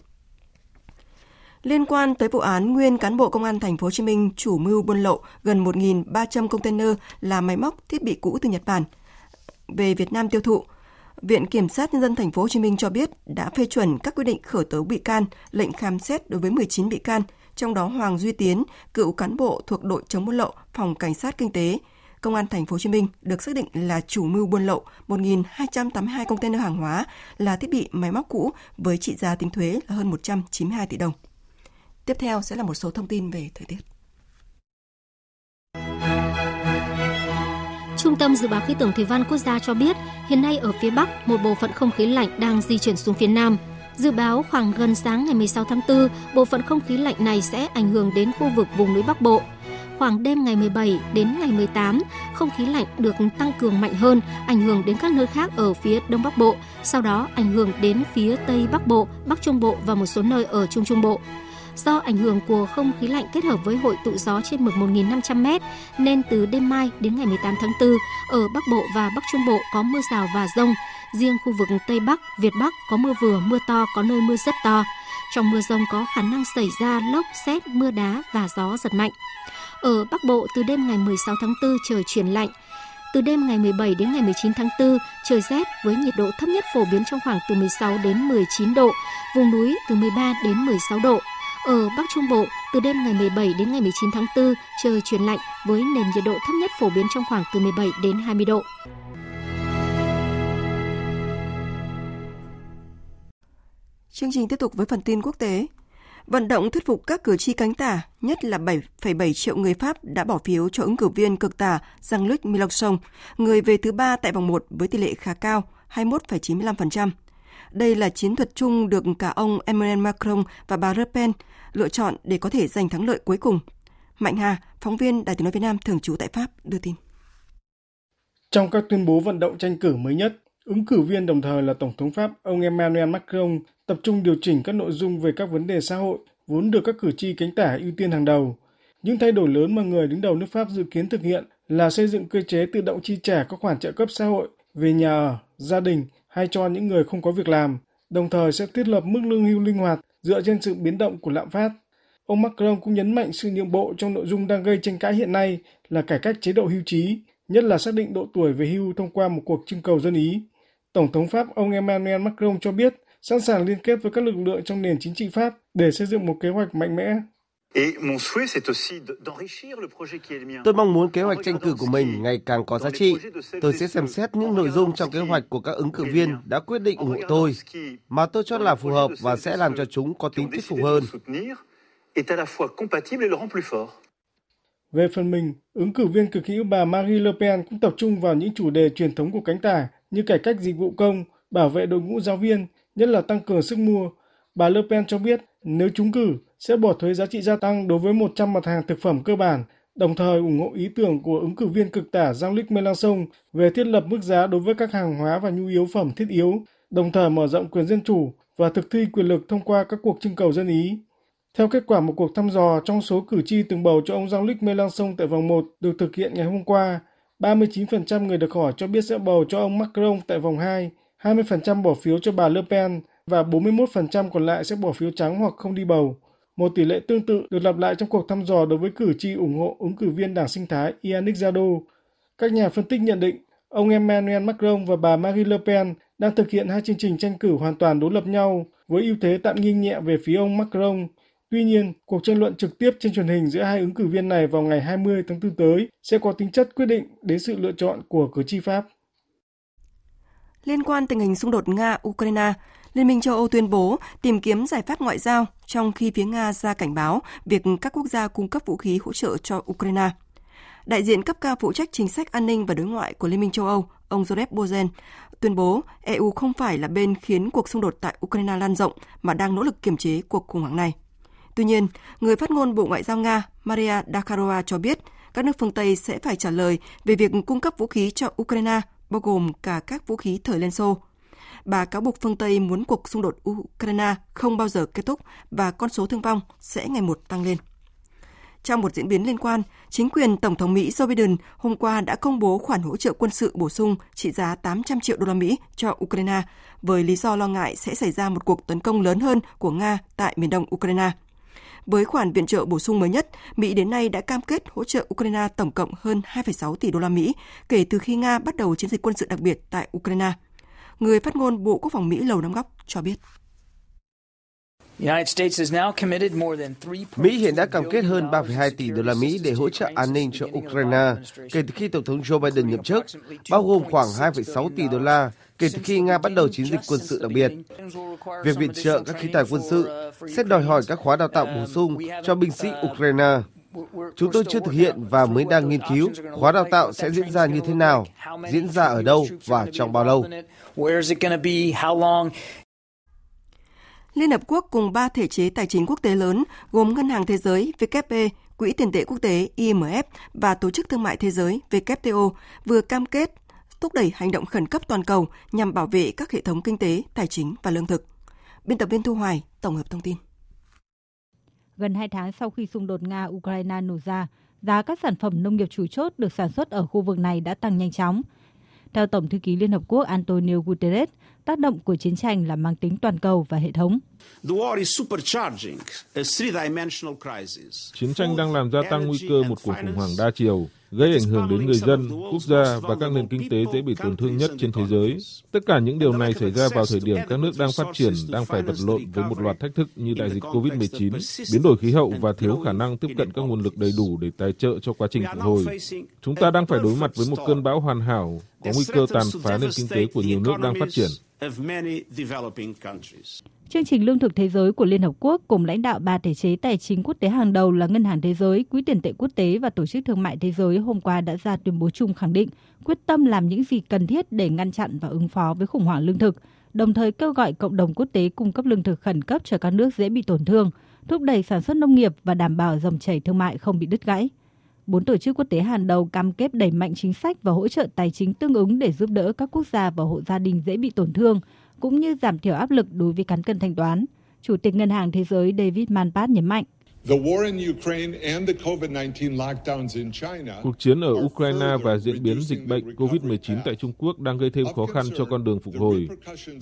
Liên quan tới vụ án nguyên cán bộ Công an Thành phố Hồ Chí Minh chủ mưu buôn lậu gần một nghìn ba trăm container là máy móc, thiết bị cũ từ Nhật Bản về Việt Nam tiêu thụ, Viện Kiểm sát Nhân dân Thành phố Hồ Chí Minh cho biết đã phê chuẩn các quyết định khởi tố bị can, lệnh khám xét đối với mười chín bị can, trong đó Hoàng Duy Tiến, cựu cán bộ thuộc đội chống buôn lậu, phòng cảnh sát kinh tế, Công an Thành phố Hồ Chí Minh được xác định là chủ mưu buôn lậu một nghìn hai trăm tám mươi hai container hàng hóa là thiết bị máy móc cũ với trị giá tính thuế là hơn một trăm chín mươi hai tỷ đồng. Tiếp theo sẽ là một số thông tin về thời tiết. Trung tâm Dự báo Khí tượng Thủy văn Quốc gia cho biết, hiện nay ở phía Bắc, một bộ phận không khí lạnh đang di chuyển xuống phía Nam. Dự báo khoảng gần sáng ngày mười sáu tháng tư, bộ phận không khí lạnh này sẽ ảnh hưởng đến khu vực vùng núi Bắc Bộ. Khoảng đêm ngày mười bảy đến ngày mười tám, không khí lạnh được tăng cường mạnh hơn, ảnh hưởng đến các nơi khác ở phía Đông Bắc Bộ, sau đó ảnh hưởng đến phía Tây Bắc Bộ, Bắc Trung Bộ và một số nơi ở Trung Trung Bộ. Do ảnh hưởng của không khí lạnh kết hợp với hội tụ gió trên mực một nghìn năm trăm mét, nên từ đêm mai đến ngày mười tám tháng tư, ở Bắc Bộ và Bắc Trung Bộ có mưa rào và dông. Riêng khu vực Tây Bắc, Việt Bắc có mưa vừa, mưa to, có nơi mưa rất to. Trong mưa dông có khả năng xảy ra lốc, sét, mưa đá và gió giật mạnh. Ở Bắc Bộ, từ đêm ngày mười sáu tháng tư trời chuyển lạnh. Từ đêm ngày mười bảy đến ngày mười chín tháng tư, trời rét với nhiệt độ thấp nhất phổ biến trong khoảng từ mười sáu đến mười chín độ, vùng núi từ mười ba đến mười sáu độ. Ở Bắc Trung Bộ, từ đêm ngày mười bảy đến ngày mười chín tháng tư, trời chuyển lạnh với nền nhiệt độ thấp nhất phổ biến trong khoảng từ mười bảy đến hai mươi độ. Chương trình tiếp tục với phần tin quốc tế. Vận động thuyết phục các cử tri cánh tả, nhất là bảy phẩy bảy triệu người Pháp đã bỏ phiếu cho ứng cử viên cực tả Jean-Luc Mélenchon, người về thứ ba tại vòng một với tỷ lệ khá cao, hai mươi mốt phẩy chín mươi lăm phần trăm. Đây là chiến thuật chung được cả ông Emmanuel Macron và bà Le Pen lựa chọn để có thể giành thắng lợi cuối cùng. Mạnh Hà, phóng viên Đài Tiếng nói Việt Nam thường trú tại Pháp đưa tin. Trong các tuyên bố vận động tranh cử mới nhất, ứng cử viên đồng thời là Tổng thống Pháp ông Emmanuel Macron tập trung điều chỉnh các nội dung về các vấn đề xã hội vốn được các cử tri cánh tả ưu tiên hàng đầu. Những thay đổi lớn mà người đứng đầu nước Pháp dự kiến thực hiện là xây dựng cơ chế tự động chi trả các khoản trợ cấp xã hội về nhà ở, gia đình hay cho những người không có việc làm, đồng thời sẽ thiết lập mức lương hưu linh hoạt dựa trên sự biến động của lạm phát. Ông Macron cũng nhấn mạnh sự nhượng bộ trong nội dung đang gây tranh cãi hiện nay là cải cách chế độ hưu trí, nhất là xác định độ tuổi về hưu thông qua một cuộc trưng cầu dân ý. Tổng thống Pháp ông Emmanuel Macron cho biết sẵn sàng liên kết với các lực lượng trong nền chính trị Pháp để xây dựng một kế hoạch mạnh mẽ. Tôi mong muốn kế hoạch tranh cử của mình ngày càng có giá trị. Tôi sẽ xem xét những nội dung trong kế hoạch của các ứng cử viên đã quyết định ủng hộ tôi, mà tôi cho là phù hợp và sẽ làm cho chúng có tính thuyết phục hơn. Về phần mình, ứng cử viên cực hữu bà Marine Le Pen cũng tập trung vào những chủ đề truyền thống của cánh tả như cải cách dịch vụ công, bảo vệ đội ngũ giáo viên, nhất là tăng cường sức mua. Bà Le Pen cho biết nếu trúng cử sẽ bỏ thuế giá trị gia tăng đối với một trăm mặt hàng thực phẩm cơ bản, đồng thời ủng hộ ý tưởng của ứng cử viên cực tả Jean-Luc Mélenchon về thiết lập mức giá đối với các hàng hóa và nhu yếu phẩm thiết yếu, đồng thời mở rộng quyền dân chủ và thực thi quyền lực thông qua các cuộc trưng cầu dân ý. Theo kết quả một cuộc thăm dò trong số cử tri từng bầu cho ông Jean-Luc Mélenchon tại vòng một được thực hiện ngày hôm qua, ba mươi chín phần trăm người được hỏi cho biết sẽ bầu cho ông Macron tại vòng hai, hai mươi phần trăm bỏ phiếu cho bà Le Pen và bốn mươi mốt phần trăm còn lại sẽ bỏ phiếu trắng hoặc không đi bầu. Một tỷ lệ tương tự được lặp lại trong cuộc thăm dò đối với cử tri ủng hộ ứng cử viên đảng sinh thái Yannick Jadot. Các nhà phân tích nhận định, ông Emmanuel Macron và bà Marine Le Pen đang thực hiện hai chương trình tranh cử hoàn toàn đối lập nhau, với ưu thế tạm nghiêng nhẹ về phía ông Macron. Tuy nhiên, cuộc tranh luận trực tiếp trên truyền hình giữa hai ứng cử viên này vào ngày hai mươi tháng tư tới sẽ có tính chất quyết định đến sự lựa chọn của cử tri Pháp. Liên quan tình hình xung đột Nga-Ukraine, Liên minh châu Âu tuyên bố tìm kiếm giải pháp ngoại giao, trong khi phía Nga ra cảnh báo việc các quốc gia cung cấp vũ khí hỗ trợ cho Ukraine. Đại diện cấp cao phụ trách chính sách an ninh và đối ngoại của Liên minh châu Âu, ông Josep Borrell, tuyên bố e u không phải là bên khiến cuộc xung đột tại Ukraine lan rộng mà đang nỗ lực kiềm chế cuộc khủng hoảng này. Tuy nhiên, người phát ngôn Bộ Ngoại giao Nga Maria Zakharova cho biết các nước phương Tây sẽ phải trả lời về việc cung cấp vũ khí cho Ukraine, bao gồm cả các vũ khí thời Liên Xô. Bà cáo buộc phương Tây muốn cuộc xung đột Ukraine không bao giờ kết thúc và con số thương vong sẽ ngày một tăng lên. Trong một diễn biến liên quan, chính quyền Tổng thống Mỹ Joe Biden hôm qua đã công bố khoản hỗ trợ quân sự bổ sung trị giá tám trăm triệu đô la Mỹ cho Ukraine với lý do lo ngại sẽ xảy ra một cuộc tấn công lớn hơn của Nga tại miền đông Ukraine. Với khoản viện trợ bổ sung mới nhất, Mỹ đến nay đã cam kết hỗ trợ Ukraine tổng cộng hơn hai phẩy sáu tỷ đô la Mỹ kể từ khi Nga bắt đầu chiến dịch quân sự đặc biệt tại Ukraine. Người phát ngôn Bộ Quốc phòng Mỹ Lầu Năm Góc cho biết. Mỹ hiện đã cam kết hơn ba phẩy hai tỷ đô la Mỹ để hỗ trợ an ninh cho Ukraine kể từ khi Tổng thống Joe Biden nhậm chức, bao gồm khoảng hai phẩy sáu tỷ đô la kể từ khi Nga bắt đầu chiến dịch quân sự đặc biệt. Việc viện trợ các khí tài quân sự sẽ đòi hỏi các khóa đào tạo bổ sung cho binh sĩ Ukraine. Chúng tôi chưa thực hiện và mới đang nghiên cứu khóa đào tạo sẽ diễn ra như thế nào, diễn ra ở đâu và trong bao lâu. Liên Hợp Quốc cùng ba thể chế tài chính quốc tế lớn gồm Ngân hàng Thế giới W B, Quỹ tiền tệ quốc tế I M F và Tổ chức Thương mại Thế giới W T O vừa cam kết thúc đẩy hành động khẩn cấp toàn cầu nhằm bảo vệ các hệ thống kinh tế, tài chính và lương thực. Biên tập viên Thu Hoài tổng hợp thông tin. Gần hai tháng sau khi xung đột Nga-Ukraine nổ ra, giá các sản phẩm nông nghiệp chủ chốt được sản xuất ở khu vực này đã tăng nhanh chóng. Theo Tổng thư ký Liên Hợp Quốc Antonio Guterres, tác động của chiến tranh là mang tính toàn cầu và hệ thống. Chiến tranh đang làm gia tăng nguy cơ một cuộc khủng hoảng đa chiều, gây ảnh hưởng đến người dân, quốc gia và các nền kinh tế dễ bị tổn thương nhất trên thế giới. Tất cả những điều này xảy ra vào thời điểm các nước đang phát triển, đang phải vật lộn với một loạt thách thức như đại dịch covid mười chín, biến đổi khí hậu và thiếu khả năng tiếp cận các nguồn lực đầy đủ để tài trợ cho quá trình phục hồi. Chúng ta đang phải đối mặt với một cơn bão hoàn hảo, có nguy cơ tàn phá nền kinh tế của nhiều nước đang phát triển. Chương trình Lương thực Thế giới của Liên Hợp Quốc cùng lãnh đạo ba thể chế tài chính quốc tế hàng đầu là Ngân hàng Thế giới, Quỹ tiền tệ quốc tế và Tổ chức Thương mại Thế giới hôm qua đã ra tuyên bố chung khẳng định quyết tâm làm những gì cần thiết để ngăn chặn và ứng phó với khủng hoảng lương thực, đồng thời kêu gọi cộng đồng quốc tế cung cấp lương thực khẩn cấp cho các nước dễ bị tổn thương, thúc đẩy sản xuất nông nghiệp và đảm bảo dòng chảy thương mại không bị đứt gãy. Bốn tổ chức quốc tế hàng đầu cam kết đẩy mạnh chính sách và hỗ trợ tài chính tương ứng để giúp đỡ các quốc gia và hộ gia đình dễ bị tổn thương, cũng như giảm thiểu áp lực đối với cán cân thanh toán. Chủ tịch Ngân hàng Thế giới David Malpass nhấn mạnh. Cuộc chiến ở Ukraine và diễn biến dịch bệnh covid mười chín tại Trung Quốc đang gây thêm khó khăn cho con đường phục hồi.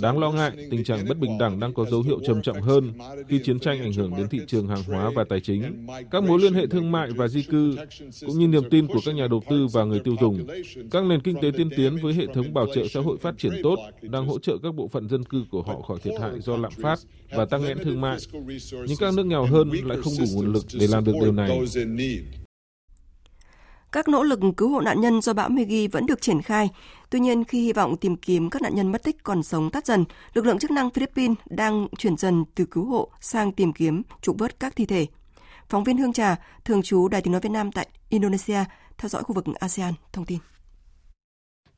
Đáng lo ngại, tình trạng bất bình đẳng đang có dấu hiệu trầm trọng hơn khi chiến tranh ảnh hưởng đến thị trường hàng hóa và tài chính, các mối liên hệ thương mại và di cư, cũng như niềm tin của các nhà đầu tư và người tiêu dùng. Các nền kinh tế tiên tiến với hệ thống bảo trợ xã hội phát triển tốt đang hỗ trợ các bộ phận dân cư của họ khỏi thiệt hại do lạm phát và tăng nghẽn thương mại. Nhưng các nước nghèo hơn lại không đủ nguồn lực để làm được điều này. Các nỗ lực cứu hộ nạn nhân do bão Megi vẫn được triển khai. Tuy nhiên, khi hy vọng tìm kiếm các nạn nhân mất tích còn sống tắt dần, lực lượng chức năng Philippines đang chuyển dần từ cứu hộ sang tìm kiếm, trục vớt các thi thể. Phóng viên Hương Trà, thường trú Đài Tiếng nói Việt Nam tại Indonesia, theo dõi khu vực a sê an, thông tin.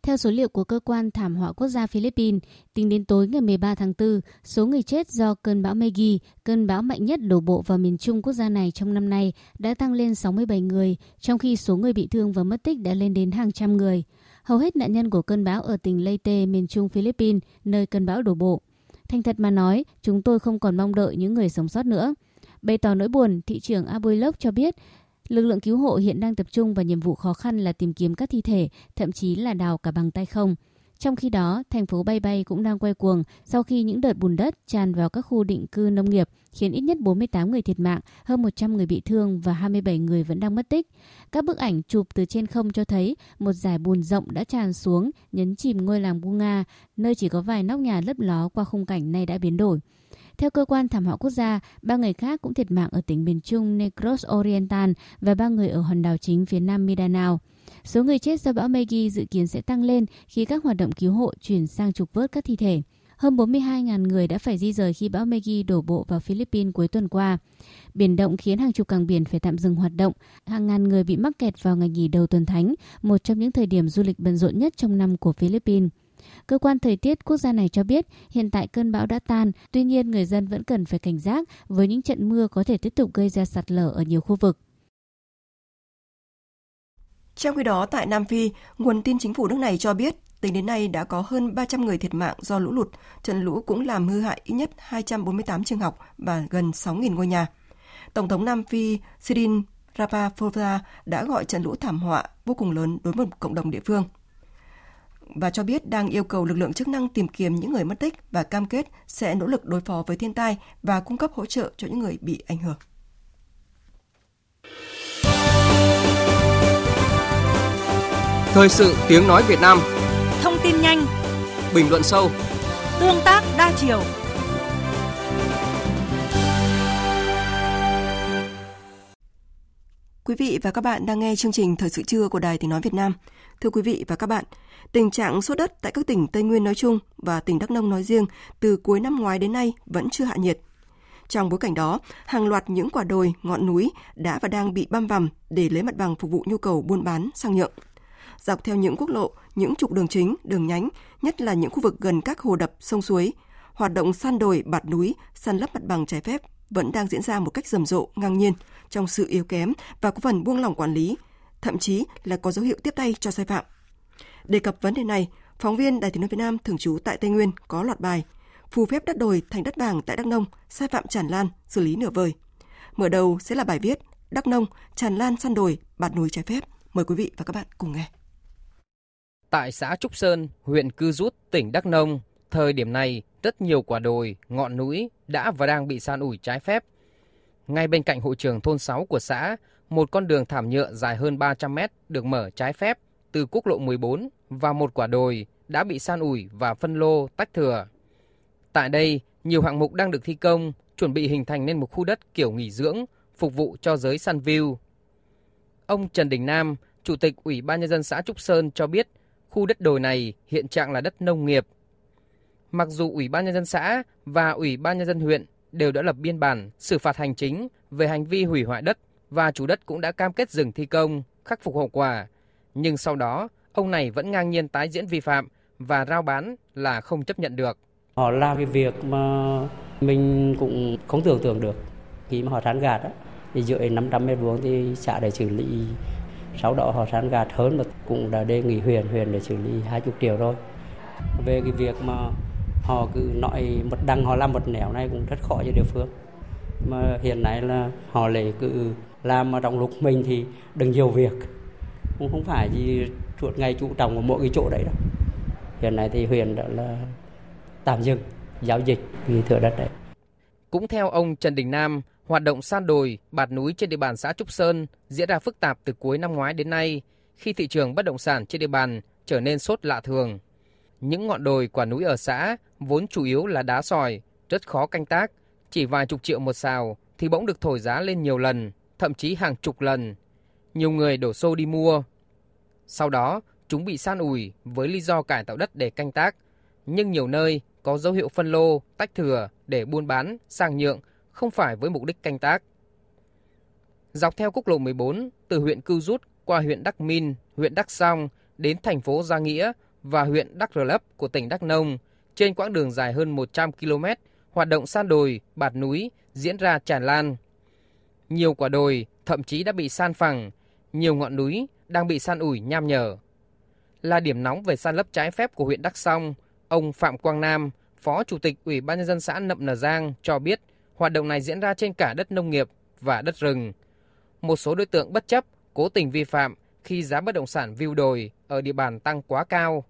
Theo số liệu của Cơ quan Thảm họa Quốc gia Philippines, tính đến tối ngày mười ba tháng tư, số người chết do cơn bão Megi, cơn bão mạnh nhất đổ bộ vào miền trung quốc gia này trong năm nay, đã tăng lên sáu mươi bảy người, trong khi số người bị thương và mất tích đã lên đến hàng trăm người. Hầu hết nạn nhân của cơn bão ở tỉnh Leyte, miền trung Philippines, nơi cơn bão đổ bộ. Thành thật mà nói, chúng tôi không còn mong đợi những người sống sót nữa. Bày tỏ nỗi buồn, thị trưởng Abuyloc cho biết, lực lượng cứu hộ hiện đang tập trung vào nhiệm vụ khó khăn là tìm kiếm các thi thể, thậm chí là đào cả bằng tay không. Trong khi đó, thành phố Bay Bay cũng đang quay cuồng sau khi những đợt bùn đất tràn vào các khu định cư nông nghiệp, khiến ít nhất bốn mươi tám người thiệt mạng, hơn một trăm người bị thương và hai mươi bảy người vẫn đang mất tích. Các bức ảnh chụp từ trên không cho thấy một dải bùn rộng đã tràn xuống, nhấn chìm ngôi làng Bunga, nơi chỉ có vài nóc nhà lấp ló qua khung cảnh nay đã biến đổi. Theo Cơ quan Thảm họa Quốc gia, ba người khác cũng thiệt mạng ở tỉnh miền trung Negros Oriental và ba người ở hòn đảo chính phía nam Mindanao. Số người chết do bão Megi dự kiến sẽ tăng lên khi các hoạt động cứu hộ chuyển sang trục vớt các thi thể. Hơn bốn mươi hai nghìn người đã phải di rời khi bão Megi đổ bộ vào Philippines cuối tuần qua. Biển động khiến hàng chục cảng biển phải tạm dừng hoạt động. Hàng ngàn người bị mắc kẹt vào ngày nghỉ đầu tuần thánh, một trong những thời điểm du lịch bận rộn nhất trong năm của Philippines. Cơ quan thời tiết quốc gia này cho biết hiện tại cơn bão đã tan, tuy nhiên người dân vẫn cần phải cảnh giác với những trận mưa có thể tiếp tục gây ra sạt lở ở nhiều khu vực. Trong khi đó, tại Nam Phi, nguồn tin chính phủ nước này cho biết tính đến nay đã có hơn ba trăm người thiệt mạng do lũ lụt, trận lũ cũng làm hư hại ít nhất hai trăm bốn mươi tám trường học và gần sáu nghìn ngôi nhà. Tổng thống Nam Phi Cyril Ramaphosa đã gọi trận lũ thảm họa vô cùng lớn đối với một cộng đồng địa phương, và cho biết đang yêu cầu lực lượng chức năng tìm kiếm những người mất tích và cam kết sẽ nỗ lực đối phó với thiên tai và cung cấp hỗ trợ cho những người bị ảnh hưởng. Thời sự Tiếng nói Việt Nam. Thông tin nhanh, bình luận sâu, tương tác đa chiều. Quý vị và các bạn đang nghe chương trình Thời sự trưa của Đài Tiếng nói Việt Nam. Thưa quý vị và các bạn, tình trạng sốt đất tại các tỉnh Tây Nguyên nói chung và tỉnh Đắk Nông nói riêng từ cuối năm ngoái đến nay vẫn chưa hạ nhiệt. Trong bối cảnh đó, hàng loạt những quả đồi, ngọn núi đã và đang bị băm vằm để lấy mặt bằng phục vụ nhu cầu buôn bán, sang nhượng. Dọc theo những quốc lộ, những trục đường chính, đường nhánh, nhất là những khu vực gần các hồ đập, sông suối, hoạt động san đồi, bạt núi, san lấp mặt bằng trái phép vẫn đang diễn ra một cách rầm rộ, ngang nhiên, trong sự yếu kém và có phần buông lỏng quản lý, thậm chí là có dấu hiệu tiếp tay cho sai phạm. Đề cập vấn đề này, phóng viên Đài Tiếng nói Việt Nam thường trú tại Tây Nguyên có loạt bài "Phù phép đất đồi thành đất vàng tại Đắk Nông, sai phạm tràn lan, xử lý nửa vời". Mở đầu sẽ là bài viết "Đắk Nông tràn lan san đồi, bạt núi trái phép". Mời quý vị và các bạn cùng nghe. Tại xã Trúc Sơn, huyện Cư Rút, tỉnh Đắk Nông, thời điểm này rất nhiều quả đồi, ngọn núi đã và đang bị san ủi trái phép. Ngay bên cạnh hội trường thôn sáu của xã, một con đường thảm nhựa dài hơn ba trăm mét được mở trái phép từ quốc lộ mười bốn và một quả đồi đã bị san ủi và phân lô tách thừa. Tại đây, nhiều hạng mục đang được thi công, chuẩn bị hình thành nên một khu đất kiểu nghỉ dưỡng, phục vụ cho giới săn view. Ông Trần Đình Nam, Chủ tịch Ủy ban Nhân dân xã Trúc Sơn cho biết khu đất đồi này hiện trạng là đất nông nghiệp. Mặc dù Ủy ban Nhân dân xã và Ủy ban Nhân dân huyện đều đã lập biên bản xử phạt hành chính về hành vi hủy hoại đất và chủ đất cũng đã cam kết dừng thi công, khắc phục hậu quả, nhưng sau đó ông này vẫn ngang nhiên tái diễn vi phạm và rao bán là không chấp nhận được. Họ làm cái việc mà mình cũng không tưởng tượng được. Khi mà họ san gạt á, thì dưới năm trăm mét vuông thì xã để xử lý, sau đó họ san gạt hơn mà cũng đã đề nghị huyện, huyện để xử lý hai mươi triệu rồi. Về cái việc mà họ cứ nói một đằng họ làm một nẻo này cũng rất khó cho địa phương. mà hiện nay là họ lại cứ làm mà trong lúc mình thì đừng nhiều việc, cũng không phải gì chuột ngay trụ trọng ở mỗi cái chỗ đấy đâu. Hiện nay thì huyện đã là tạm dừng giao dịch vì thửa đất đấy. Cũng theo ông Trần Đình Nam, hoạt động san đồi, bạt núi trên địa bàn xã Trúc Sơn diễn ra phức tạp từ cuối năm ngoái đến nay, khi thị trường bất động sản trên địa bàn trở nên sốt lạ thường. Những ngọn đồi quả núi ở xã vốn chủ yếu là đá sỏi, rất khó canh tác, chỉ vài chục triệu một sào thì bỗng được thổi giá lên nhiều lần, thậm chí hàng chục lần. Nhiều người đổ xô đi mua. Sau đó, chúng bị san ủi với lý do cải tạo đất để canh tác, nhưng nhiều nơi có dấu hiệu phân lô, tách thửa để buôn bán, sang nhượng, không phải với mục đích canh tác. Dọc theo quốc lộ mười bốn, từ huyện Cư Rút qua huyện Đắk Min, huyện Đắk Song đến thành phố Gia Nghĩa và huyện Đắk Rờ Lấp của tỉnh Đắk Nông, trên quãng đường dài hơn một trăm ki lô mét, hoạt động san đồi, bạt núi diễn ra tràn lan. Nhiều quả đồi thậm chí đã bị san phẳng, nhiều ngọn núi đang bị san ủi nham nhở. Là điểm nóng về san lấp trái phép của huyện Đắk Song, ông Phạm Quang Nam, Phó Chủ tịch Ủy ban Nhân dân xã Nậm Nà Giang cho biết hoạt động này diễn ra trên cả đất nông nghiệp và đất rừng. Một số đối tượng bất chấp, cố tình vi phạm khi giá bất động sản view đồi ở địa bàn tăng quá cao.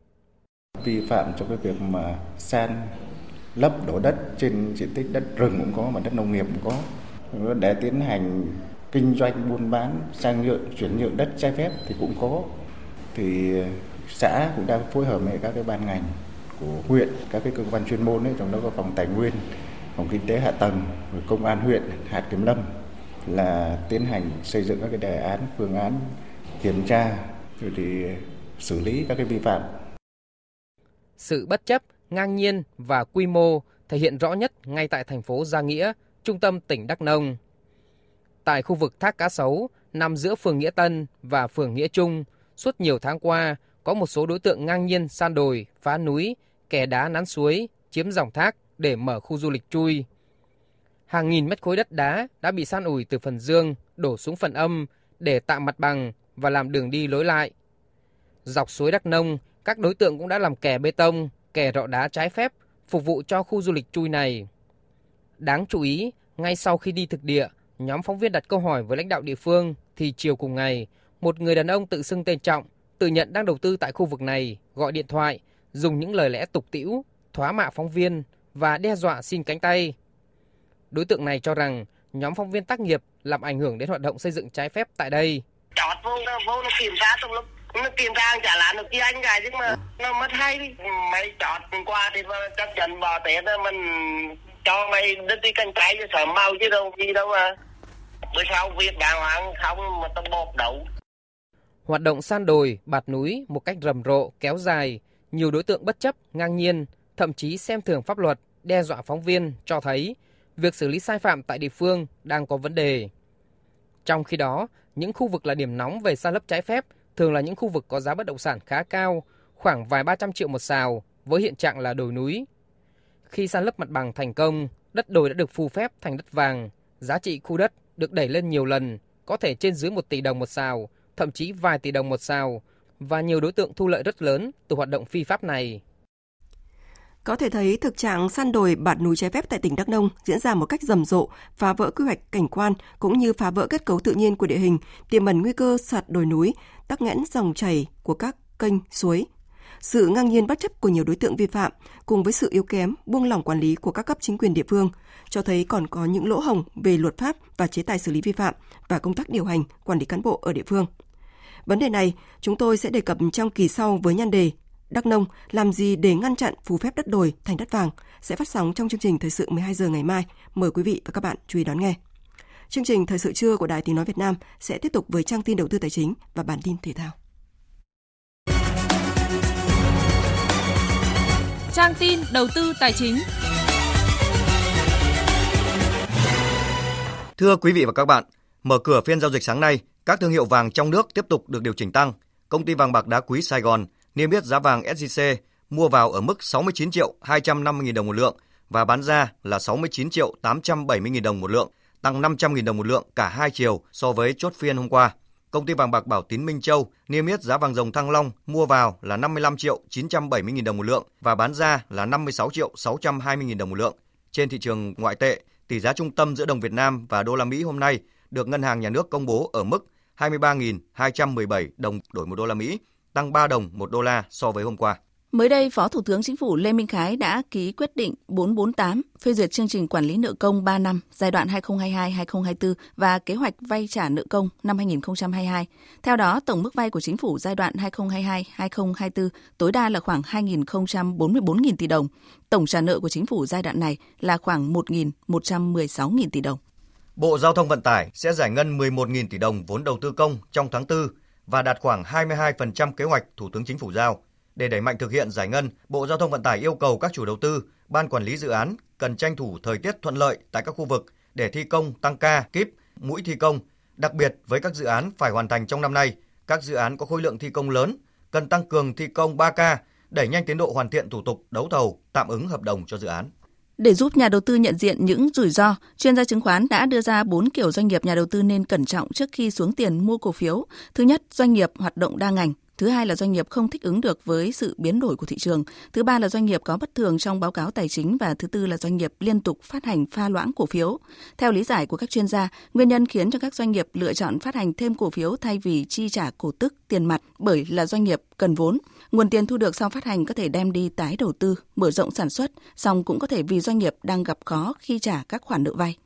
Vi phạm trong cái việc mà san lấp đổ đất trên diện tích đất rừng cũng có, mà đất nông nghiệp cũng có. Để tiến hành kinh doanh, buôn bán, sang nhượng, chuyển nhượng đất trái phép thì cũng có. Thì xã cũng đang phối hợp với các cái ban ngành của huyện, các cái cơ quan chuyên môn ấy, trong đó có phòng tài nguyên, phòng kinh tế hạ tầng, công an huyện, hạt kiểm lâm là tiến hành xây dựng các cái đề án, phương án kiểm tra rồi thì xử lý các cái vi phạm. Sự bất chấp, ngang nhiên và quy mô thể hiện rõ nhất ngay tại thành phố Gia Nghĩa, trung tâm tỉnh Đắk Nông. Tại khu vực Thác Cá Sấu nằm giữa phường Nghĩa Tân và phường Nghĩa Trung, suốt nhiều tháng qua có một số đối tượng ngang nhiên san đồi, phá núi, kè đá nắn suối, chiếm dòng thác để mở khu du lịch chui. Hàng nghìn mét khối đất đá đã bị san ủi từ phần dương đổ xuống phần âm để tạo mặt bằng và làm đường đi lối lại. Dọc suối Đắk Nông, các đối tượng cũng đã làm kè bê tông, kè rọ đá trái phép phục vụ cho khu du lịch chui này. Đáng chú ý, ngay sau khi đi thực địa, nhóm phóng viên đặt câu hỏi với lãnh đạo địa phương thì chiều cùng ngày, một người đàn ông tự xưng tên Trọng, tự nhận đang đầu tư tại khu vực này, gọi điện thoại, dùng những lời lẽ tục tĩu, thoá mạ phóng viên và đe dọa xin cánh tay. Đối tượng này cho rằng nhóm phóng viên tác nghiệp làm ảnh hưởng đến hoạt động xây dựng trái phép tại đây. Chót vô, nó, vô nó kiểm tra trong lúc nó kiểm tra trả lại được kia anh gài chứ mà nó mất hay đi. Mấy chót qua thì chắc chắn bò té ra mình cho mày đứt đi cánh trái cho sợ mau chứ đâu đi đâu mà. Bữa sau việc đàng hoàng không mà tao bột đậu. Hoạt động san đồi, bạt núi một cách rầm rộ, kéo dài, nhiều đối tượng bất chấp, ngang nhiên, thậm chí xem thường pháp luật, đe dọa phóng viên cho thấy việc xử lý sai phạm tại địa phương đang có vấn đề. Trong khi đó, những khu vực là điểm nóng về san lấp trái phép thường là những khu vực có giá bất động sản khá cao, khoảng vài ba trăm triệu một sào, với hiện trạng là đồi núi. Khi san lấp mặt bằng thành công, đất đồi đã được phù phép thành đất vàng, giá trị khu đất được đẩy lên nhiều lần, có thể trên dưới một tỷ đồng một sào, thậm chí vài tỷ đồng một sào, và nhiều đối tượng thu lợi rất lớn từ hoạt động phi pháp này. Có thể thấy thực trạng san đồi bạt núi trái phép tại tỉnh Đắk Nông diễn ra một cách rầm rộ, phá vỡ quy hoạch cảnh quan cũng như phá vỡ kết cấu tự nhiên của địa hình, tiềm ẩn nguy cơ sạt đồi núi, tắc nghẽn dòng chảy của các kênh, suối. Sự ngang nhiên bất chấp của nhiều đối tượng vi phạm cùng với sự yếu kém, buông lỏng quản lý của các cấp chính quyền địa phương cho thấy còn có những lỗ hổng về luật pháp và chế tài xử lý vi phạm và công tác điều hành, quản lý cán bộ ở địa phương. Vấn đề này chúng tôi sẽ đề cập trong kỳ sau với nhan đề Đắk Nông làm gì để ngăn chặn phù phép đất đồi thành đất vàng, sẽ phát sóng trong chương trình Thời sự mười hai giờ ngày mai. Mời quý vị và các bạn chú ý đón nghe. Chương trình Thời sự trưa của Đài Tiếng nói Việt Nam sẽ tiếp tục với trang tin đầu tư tài chính và bản tin thể thao. Trang tin đầu tư tài chính. Thưa quý vị và các bạn, mở cửa phiên giao dịch sáng nay, các thương hiệu vàng trong nước tiếp tục được điều chỉnh tăng. Công ty vàng bạc đá quý Sài Gòn niêm yết giá vàng ét gi xê mua vào ở mức sáu mươi chín triệu hai trăm năm mươi nghìn đồng một lượng và bán ra là sáu mươi chín triệu tám trăm bảy mươi nghìn đồng một lượng, tăng năm trăm nghìn đồng một lượng cả hai chiều so với chốt phiên hôm qua. Công ty vàng bạc Bảo Tín Minh Châu niêm yết giá vàng dòng Thăng Long mua vào là năm mươi lăm triệu chín trăm bảy mươi nghìn đồng một lượng và bán ra là năm mươi sáu triệu sáu trăm hai mươi nghìn đồng một lượng. Trên thị trường ngoại tệ, tỷ giá trung tâm giữa đồng Việt Nam và đô la Mỹ hôm nay được Ngân hàng Nhà nước công bố ở mức hai mươi ba nghìn hai trăm mười bảy đồng đổi một đô la Mỹ, tăng ba đồng một đô la so với hôm qua. Mới đây, Phó Thủ tướng Chính phủ Lê Minh Khái đã ký quyết định bốn bốn tám phê duyệt chương trình quản lý nợ công ba năm giai đoạn hai nghìn không trăm hai mươi hai đến hai nghìn không trăm hai mươi tư và kế hoạch vay trả nợ công năm hai nghìn không trăm hai mươi hai. Theo đó, tổng mức vay của Chính phủ giai đoạn hai nghìn không trăm hai mươi hai đến hai nghìn không trăm hai mươi tư tối đa là khoảng hai nghìn không trăm bốn mươi bốn nghìn tỷ đồng. Tổng trả nợ của Chính phủ giai đoạn này là khoảng một nghìn một trăm mười sáu nghìn tỷ đồng. Bộ Giao thông Vận tải sẽ giải ngân mười một nghìn tỷ đồng vốn đầu tư công trong tháng tư và đạt khoảng hai mươi hai phần trăm kế hoạch Thủ tướng Chính phủ giao. Để đẩy mạnh thực hiện giải ngân, Bộ Giao thông Vận tải yêu cầu các chủ đầu tư, ban quản lý dự án cần tranh thủ thời tiết thuận lợi tại các khu vực để thi công tăng ca, kíp, mũi thi công. Đặc biệt với các dự án phải hoàn thành trong năm nay, các dự án có khối lượng thi công lớn, cần tăng cường thi công ba ca, đẩy nhanh tiến độ hoàn thiện thủ tục đấu thầu, tạm ứng hợp đồng cho dự án. Để giúp nhà đầu tư nhận diện những rủi ro, chuyên gia chứng khoán đã đưa ra bốn kiểu doanh nghiệp nhà đầu tư nên cẩn trọng trước khi xuống tiền mua cổ phiếu. Thứ nhất, doanh nghiệp hoạt động đa ngành. Thứ hai là doanh nghiệp không thích ứng được với sự biến đổi của thị trường. Thứ ba là doanh nghiệp có bất thường trong báo cáo tài chính. Và thứ tư là doanh nghiệp liên tục phát hành pha loãng cổ phiếu. Theo lý giải của các chuyên gia, nguyên nhân khiến cho các doanh nghiệp lựa chọn phát hành thêm cổ phiếu thay vì chi trả cổ tức tiền mặt bởi là doanh nghiệp cần vốn. Nguồn tiền thu được sau phát hành có thể đem đi tái đầu tư, mở rộng sản xuất, song cũng có thể vì doanh nghiệp đang gặp khó khi trả các khoản nợ vay.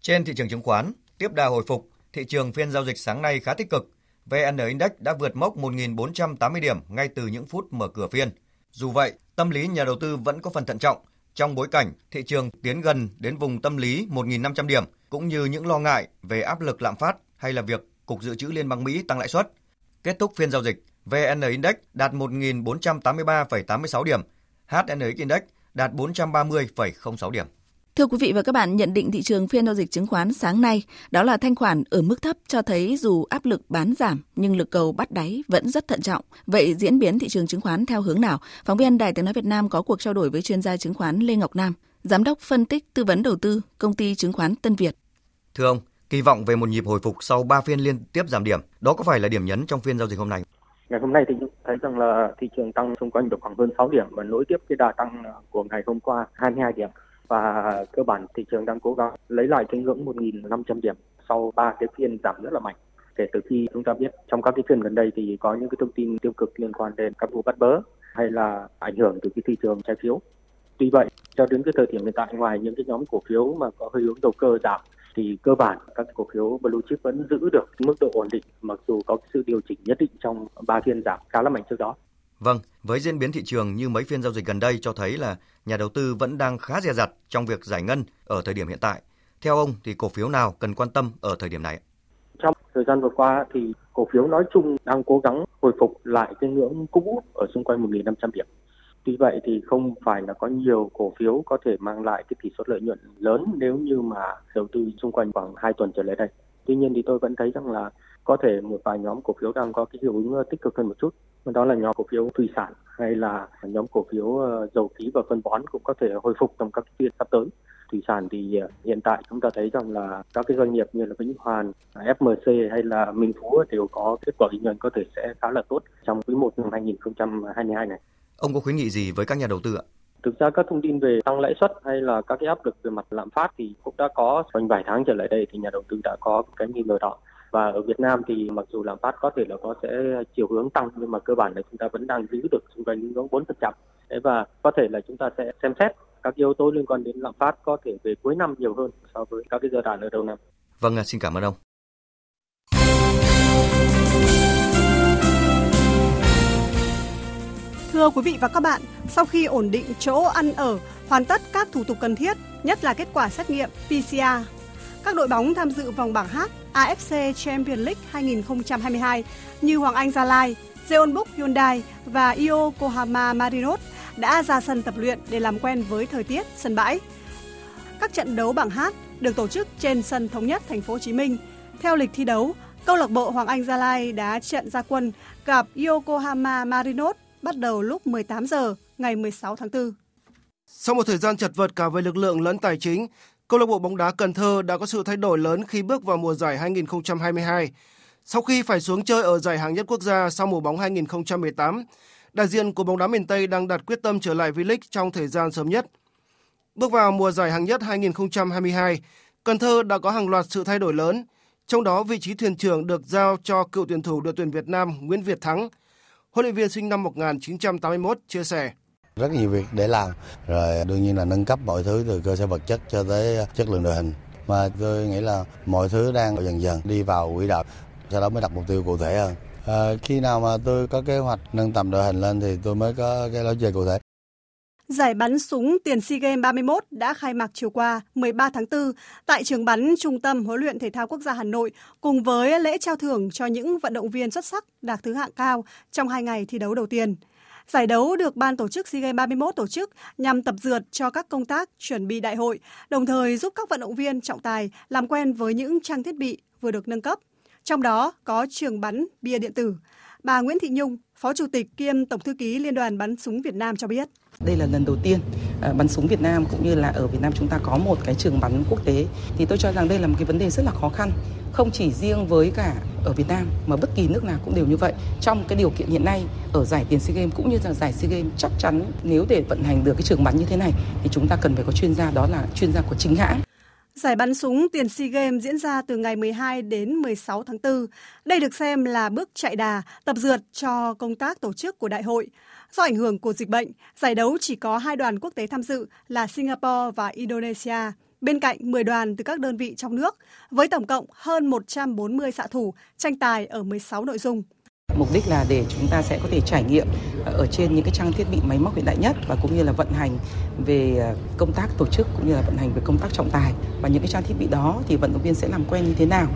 Trên thị trường chứng khoán, tiếp đà hồi phục, thị trường phiên giao dịch sáng nay khá tích cực. vê en Index đã vượt mốc một nghìn bốn trăm tám mươi điểm ngay từ những phút mở cửa phiên. Dù vậy, tâm lý nhà đầu tư vẫn có phần thận trọng trong bối cảnh thị trường tiến gần đến vùng tâm lý một nghìn năm trăm điểm, cũng như những lo ngại về áp lực lạm phát hay là việc Cục Dự trữ Liên bang Mỹ tăng lãi suất. Kết thúc phiên giao dịch, vê en Index đạt một nghìn bốn trăm tám mươi ba phẩy tám mươi sáu điểm, hát en ích Index đạt bốn trăm ba mươi phẩy không sáu điểm. Thưa quý vị và các bạn, nhận định thị trường phiên giao dịch chứng khoán sáng nay, đó là thanh khoản ở mức thấp cho thấy dù áp lực bán giảm nhưng lực cầu bắt đáy vẫn rất thận trọng. Vậy diễn biến thị trường chứng khoán theo hướng nào? Phóng viên Đài Tiếng nói Việt Nam có cuộc trao đổi với chuyên gia chứng khoán Lê Ngọc Nam, giám đốc phân tích tư vấn đầu tư công ty chứng khoán Tân Việt. Thưa ông, kỳ vọng về một nhịp hồi phục sau ba phiên liên tiếp giảm điểm, đó có phải là điểm nhấn trong phiên giao dịch hôm nay? Ngày hôm nay thì chúng thấy rằng là thị trường tăng xung quanh được khoảng hơn sáu điểm và nối tiếp cái đà tăng của ngày hôm qua hai mươi hai điểm. Và cơ bản thị trường đang cố gắng lấy lại cái ngưỡng một nghìn năm trăm điểm sau ba cái phiên giảm rất là mạnh. Kể từ khi chúng ta biết trong các cái phiên gần đây thì có những cái thông tin tiêu cực liên quan đến các vụ bắt bớ hay là ảnh hưởng từ cái thị trường trái phiếu. Tuy vậy, cho đến cái thời điểm hiện tại, ngoài những cái nhóm cổ phiếu mà có hơi hướng đầu cơ giảm thì cơ bản các cổ phiếu blue chip vẫn giữ được mức độ ổn định mặc dù có sự điều chỉnh nhất định trong ba phiên giảm khá là mạnh trước đó. Vâng, với diễn biến thị trường như mấy phiên giao dịch gần đây cho thấy là nhà đầu tư vẫn đang khá dè dặt trong việc giải ngân ở thời điểm hiện tại. Theo ông thì cổ phiếu nào cần quan tâm ở thời điểm này? Trong thời gian vừa qua thì cổ phiếu nói chung đang cố gắng hồi phục lại cái ngưỡng cũ ở xung quanh một nghìn năm trăm điểm. Tuy vậy thì không phải là có nhiều cổ phiếu có thể mang lại cái tỷ suất lợi nhuận lớn nếu như mà đầu tư xung quanh khoảng hai tuần trở lại đây. Tuy nhiên thì tôi vẫn thấy rằng là có thể một vài nhóm cổ phiếu đang có cái hiệu ứng tích cực hơn một chút. Đó là nhóm cổ phiếu thủy sản hay là nhóm cổ phiếu dầu khí và phân bón cũng có thể hồi phục trong các phiên sắp tới. Thủy sản thì hiện tại chúng ta thấy rằng là các cái doanh nghiệp như là Vĩnh Hoàn, ép em xê hay là Minh Phú đều có kết quả kinh doanh có thể sẽ khá là tốt trong quý một năm hai nghìn không trăm hai mươi hai này. Ông có khuyến nghị gì với các nhà đầu tư ạ? Thực ra các thông tin về tăng lãi suất hay là các cái áp lực về mặt lạm phát thì cũng đã có trong vài tháng trở lại đây thì nhà đầu tư đã có cái nghi ngờ đó. Và ở Việt Nam thì mặc dù lạm phát có thể là có sẽ chiều hướng tăng nhưng mà cơ bản là chúng ta vẫn đang giữ được xung quanh ngưỡng bốn phần trăm. Và có thể là chúng ta sẽ xem xét các yếu tố liên quan đến lạm phát có thể về cuối năm nhiều hơn so với các cái giai đoạn ở đầu năm. Vâng, xin cảm ơn ông. Thưa quý vị và các bạn, sau khi ổn định chỗ ăn ở, hoàn tất các thủ tục cần thiết, nhất là kết quả xét nghiệm pê xê rờ, các đội bóng tham dự vòng bảng H a ép xê Champions League hai nghìn không trăm hai mươi hai như Hoàng Anh Gia Lai, Travelbook Hyundai và Yokohama Marinos đã ra sân tập luyện để làm quen với thời tiết sân bãi. Các trận đấu bảng H được tổ chức trên sân thống nhất Thành phố Hồ Chí Minh. Theo lịch thi đấu, câu lạc bộ Hoàng Anh Gia Lai đá trận ra quân gặp Yokohama Marinos bắt đầu lúc mười tám giờ ngày mười sáu tháng tư. Sau một thời gian chật vật cả về lực lượng lẫn tài chính, câu lạc bộ bóng đá Cần Thơ đã có sự thay đổi lớn khi bước vào mùa giải hai nghìn không trăm hai mươi hai. Sau khi phải xuống chơi ở giải hạng nhất quốc gia sau mùa bóng hai nghìn không trăm mười tám, đại diện của bóng đá miền Tây đang đặt quyết tâm trở lại V-League trong thời gian sớm nhất. Bước vào mùa giải hạng nhất hai nghìn không trăm hai mươi hai, Cần Thơ đã có hàng loạt sự thay đổi lớn, trong đó vị trí thuyền trưởng được giao cho cựu tuyển thủ đội tuyển Việt Nam Nguyễn Việt Thắng. Huấn luyện viên sinh năm một nghìn chín trăm tám mươi mốt chia sẻ. Rất nhiều việc để làm, rồi đương nhiên là nâng cấp mọi thứ từ cơ sở vật chất cho tới chất lượng đội hình. Mà tôi nghĩ là mọi thứ đang dần dần đi vào quỹ đạo, sau đó mới đặt mục tiêu cụ thể hơn. À, khi nào mà tôi có kế hoạch nâng tầm đội hình lên thì tôi mới có cái lối chơi cụ thể. Giải bắn súng tiền SEA Games ba mươi mốt đã khai mạc chiều qua mười ba tháng tư tại trường bắn Trung tâm Huấn luyện Thể thao Quốc gia Hà Nội cùng với lễ trao thưởng cho những vận động viên xuất sắc đạt thứ hạng cao trong hai ngày thi đấu đầu tiên. Giải đấu được ban tổ chức SEA Games ba mươi mốt tổ chức nhằm tập dượt cho các công tác chuẩn bị đại hội, đồng thời giúp các vận động viên trọng tài làm quen với những trang thiết bị vừa được nâng cấp. Trong đó có trường bắn bia điện tử. Bà Nguyễn Thị Nhung, Phó Chủ tịch kiêm Tổng Thư ký Liên đoàn Bắn súng Việt Nam cho biết. Đây là lần đầu tiên bắn súng Việt Nam cũng như là ở Việt Nam chúng ta có một cái trường bắn quốc tế. Thì tôi cho rằng đây là một cái vấn đề rất là khó khăn, không chỉ riêng với cả ở Việt Nam mà bất kỳ nước nào cũng đều như vậy. Trong cái điều kiện hiện nay ở giải tiền SEA Games cũng như là giải SEA Games, chắc chắn nếu để vận hành được cái trường bắn như thế này thì chúng ta cần phải có chuyên gia, đó là chuyên gia của chính hãng. Giải bắn súng tiền SEA Games diễn ra từ ngày mười hai đến mười sáu tháng tư. Đây được xem là bước chạy đà, tập dượt cho công tác tổ chức của đại hội. Do ảnh hưởng của dịch bệnh, giải đấu chỉ có hai đoàn quốc tế tham dự là Singapore và Indonesia, bên cạnh mười đoàn từ các đơn vị trong nước, với tổng cộng hơn một trăm bốn mươi xạ thủ tranh tài ở mười sáu nội dung. Mục đích là để chúng ta sẽ có thể trải nghiệm ở trên những cái trang thiết bị máy móc hiện đại nhất và cũng như là vận hành về công tác tổ chức cũng như là vận hành về công tác trọng tài, và những cái trang thiết bị đó thì vận động viên sẽ làm quen như thế nào.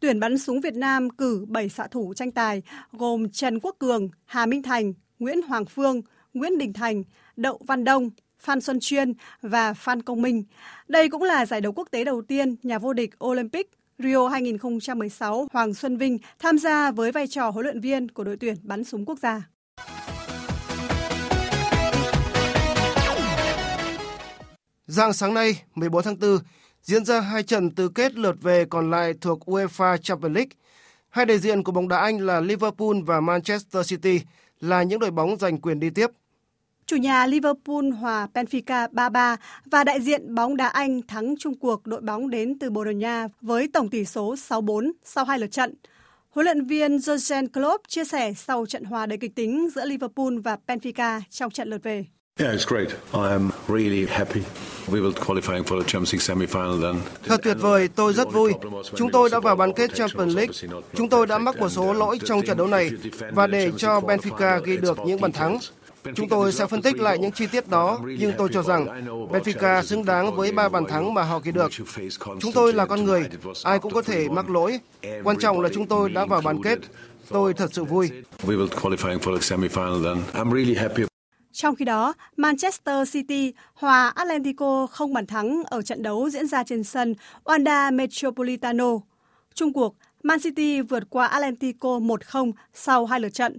Tuyển bắn súng Việt Nam cử bảy xạ thủ tranh tài gồm Trần Quốc Cường, Hà Minh Thành, Nguyễn Hoàng Phương, Nguyễn Đình Thành, Đậu Văn Đông, Phan Xuân Chuyên và Phan Công Minh. Đây cũng là giải đấu quốc tế đầu tiên nhà vô địch Olympic Rio hai nghìn không trăm mười sáu Hoàng Xuân Vinh tham gia với vai trò huấn luyện viên của đội tuyển bắn súng quốc gia. Rạng sáng nay, mười bốn tháng tư, diễn ra hai trận tứ kết lượt về còn lại thuộc UEFA Champions League. Hai đại diện của bóng đá Anh là Liverpool và Manchester City là những đội bóng giành quyền đi tiếp. Chủ nhà Liverpool hòa Benfica ba ba và đại diện bóng đá Anh thắng chung cuộc đội bóng đến từ Bồ Đào Nha với tổng tỷ số sáu bốn sau hai lượt trận. Huấn luyện viên Jurgen Klopp chia sẻ sau trận hòa đầy kịch tính giữa Liverpool và Benfica trong trận lượt về. Thật tuyệt vời, tôi rất vui. Chúng tôi đã vào bán kết Champions League. Chúng tôi đã mắc một số lỗi trong trận đấu này và để cho Benfica ghi được những bàn thắng. Chúng tôi sẽ phân tích lại những chi tiết đó, nhưng tôi cho rằng Benfica xứng đáng với ba bàn thắng mà họ ghi được. Chúng tôi là con người, ai cũng có thể mắc lỗi. Quan trọng là chúng tôi đã vào bán kết. Tôi thật sự vui. Trong khi đó, Manchester City hòa Atlético không bàn thắng ở trận đấu diễn ra trên sân Wanda Metropolitano. Chung cuộc, Man City vượt qua Atlético một không sau hai lượt trận.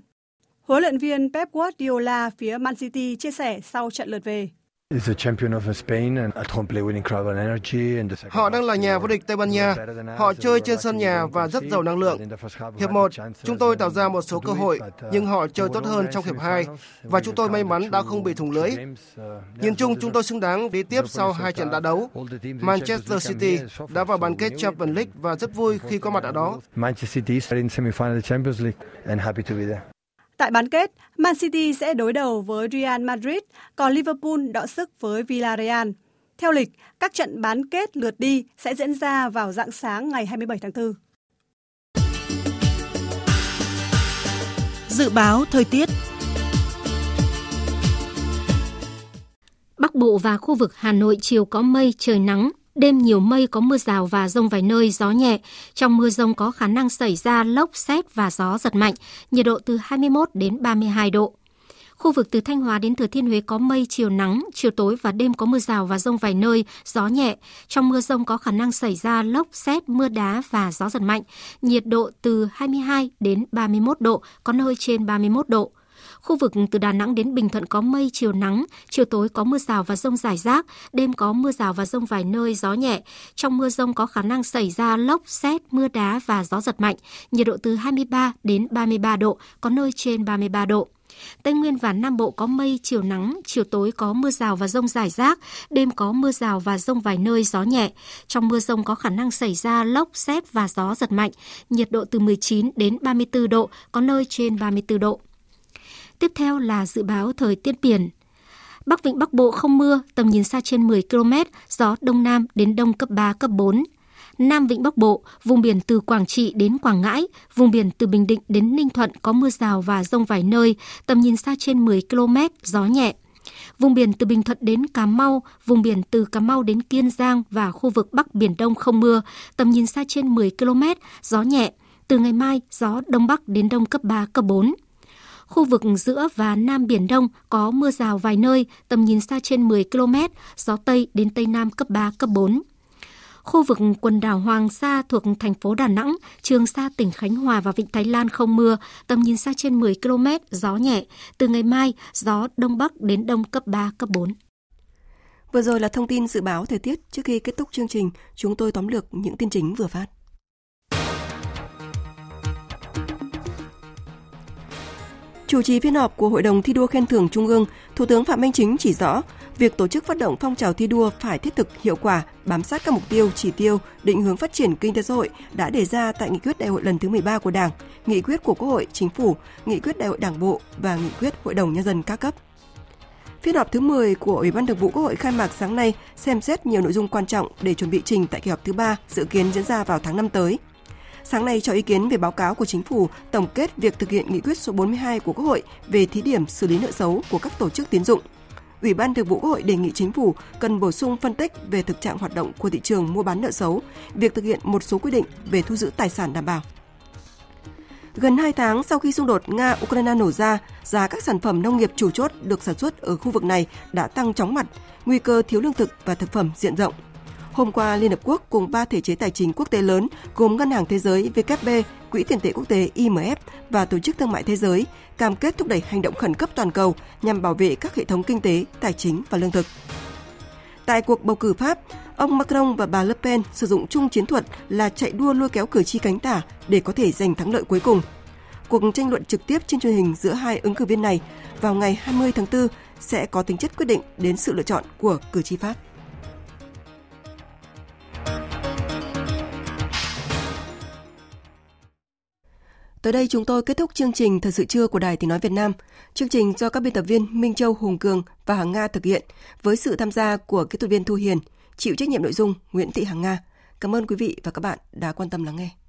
Huấn luyện viên Pep Guardiola phía Man City chia sẻ sau trận lượt về. Họ đang là nhà vô địch Tây Ban Nha. Họ chơi trên sân nhà và rất giàu năng lượng. Hiệp một, chúng tôi tạo ra một số cơ hội, nhưng họ chơi tốt hơn trong hiệp hai và chúng tôi may mắn đã không bị thủng lưới. Nhìn chung, chúng tôi xứng đáng đi tiếp sau hai trận đã đấu. Manchester City đã vào bán kết Champions League và rất vui khi có mặt ở đó. Tại bán kết, Man City sẽ đối đầu với Real Madrid, còn Liverpool đọ sức với Villarreal. Theo lịch, các trận bán kết lượt đi sẽ diễn ra vào rạng sáng ngày hai mươi bảy tháng tư. Dự báo thời tiết. Bắc Bộ và khu vực Hà Nội chiều có mây, trời nắng. Đêm nhiều mây, có mưa rào và dông vài nơi, gió nhẹ. Trong mưa dông có khả năng xảy ra lốc, sét và gió giật mạnh, nhiệt độ từ hai mươi mốt đến ba mươi hai độ. Khu vực từ Thanh Hóa đến Thừa Thiên Huế có mây, chiều nắng, chiều tối và đêm có mưa rào và dông vài nơi, gió nhẹ. Trong mưa dông có khả năng xảy ra lốc, sét, mưa đá và gió giật mạnh, nhiệt độ từ hai mươi hai đến ba mươi mốt độ, có nơi trên ba mươi mốt độ. Khu vực từ Đà Nẵng đến Bình Thuận có mây, chiều nắng, chiều tối có mưa rào và dông rải rác, đêm có mưa rào và dông vài nơi, gió nhẹ. Trong mưa dông có khả năng xảy ra lốc, sét, mưa đá và gió giật mạnh, nhiệt độ từ hai mươi ba đến ba mươi ba độ, có nơi trên ba mươi ba độ. Tây Nguyên và Nam Bộ có mây, chiều nắng, chiều tối có mưa rào và dông rải rác, đêm có mưa rào và dông vài nơi, gió nhẹ. Trong mưa dông có khả năng xảy ra lốc, sét và gió giật mạnh, nhiệt độ từ mười chín đến ba mươi tư độ, có nơi trên ba mươi tư độ. Tiếp theo là dự báo thời tiết biển. Bắc Vịnh Bắc Bộ không mưa, tầm nhìn xa trên mười ki lô mét, gió Đông Nam đến Đông cấp ba, cấp bốn. Nam Vịnh Bắc Bộ, vùng biển từ Quảng Trị đến Quảng Ngãi, vùng biển từ Bình Định đến Ninh Thuận có mưa rào và dông vài nơi, tầm nhìn xa trên mười ki lô mét, gió nhẹ. Vùng biển từ Bình Thuận đến Cà Mau, vùng biển từ Cà Mau đến Kiên Giang và khu vực Bắc Biển Đông không mưa, tầm nhìn xa trên mười ki lô mét, gió nhẹ. Từ ngày mai, gió Đông Bắc đến Đông cấp ba, cấp bốn. Khu vực giữa và Nam Biển Đông có mưa rào vài nơi, tầm nhìn xa trên mười ki lô mét, gió Tây đến Tây Nam cấp ba, cấp bốn. Khu vực quần đảo Hoàng Sa thuộc thành phố Đà Nẵng, Trường Sa tỉnh Khánh Hòa và Vịnh Thái Lan không mưa, tầm nhìn xa trên mười ki lô mét, gió nhẹ. Từ ngày mai, gió Đông Bắc đến Đông cấp ba, cấp bốn. Vừa rồi là thông tin dự báo thời tiết. Trước khi kết thúc chương trình, chúng tôi tóm lược những tin chính vừa phát. Chủ trì phiên họp của Hội đồng thi đua khen thưởng Trung ương, Thủ tướng Phạm Minh Chính chỉ rõ, việc tổ chức phát động phong trào thi đua phải thiết thực, hiệu quả, bám sát các mục tiêu, chỉ tiêu, định hướng phát triển kinh tế xã hội đã đề ra tại nghị quyết đại hội lần thứ mười ba của Đảng, nghị quyết của Quốc hội, Chính phủ, nghị quyết đại hội Đảng bộ và nghị quyết Hội đồng Nhân dân các cấp. Phiên họp thứ mười của Ủy ban Thường vụ Quốc hội khai mạc sáng nay xem xét nhiều nội dung quan trọng để chuẩn bị trình tại kỳ họp thứ ba dự kiến diễn ra vào tháng năm tới. Sáng nay cho ý kiến về báo cáo của Chính phủ tổng kết việc thực hiện nghị quyết số bốn mươi hai của Quốc hội về thí điểm xử lý nợ xấu của các tổ chức tín dụng. Ủy ban Thường vụ Quốc hội đề nghị Chính phủ cần bổ sung phân tích về thực trạng hoạt động của thị trường mua bán nợ xấu, việc thực hiện một số quy định về thu giữ tài sản đảm bảo. Gần hai tháng sau khi xung đột Nga-Ukraine nổ ra, giá các sản phẩm nông nghiệp chủ chốt được sản xuất ở khu vực này đã tăng chóng mặt, nguy cơ thiếu lương thực và thực phẩm diện rộng. Hôm qua, Liên Hợp Quốc cùng ba thể chế tài chính quốc tế lớn gồm Ngân hàng Thế giới W B, Quỹ tiền tệ quốc tế I M F và Tổ chức Thương mại Thế giới cam kết thúc đẩy hành động khẩn cấp toàn cầu nhằm bảo vệ các hệ thống kinh tế, tài chính và lương thực. Tại cuộc bầu cử Pháp, ông Macron và bà Le Pen sử dụng chung chiến thuật là chạy đua lôi kéo cử tri cánh tả để có thể giành thắng lợi cuối cùng. Cuộc tranh luận trực tiếp trên truyền hình giữa hai ứng cử viên này vào ngày hai mươi tháng tư sẽ có tính chất quyết định đến sự lựa chọn của cử tri Pháp. Tới đây chúng tôi kết thúc chương trình Thời sự trưa của Đài Tiếng nói Việt Nam. Chương trình do các biên tập viên Minh Châu, Hùng Cường và Hằng Nga thực hiện với sự tham gia của kỹ thuật viên Thu Hiền, chịu trách nhiệm nội dung Nguyễn Thị Hằng Nga. Cảm ơn quý vị và các bạn đã quan tâm lắng nghe.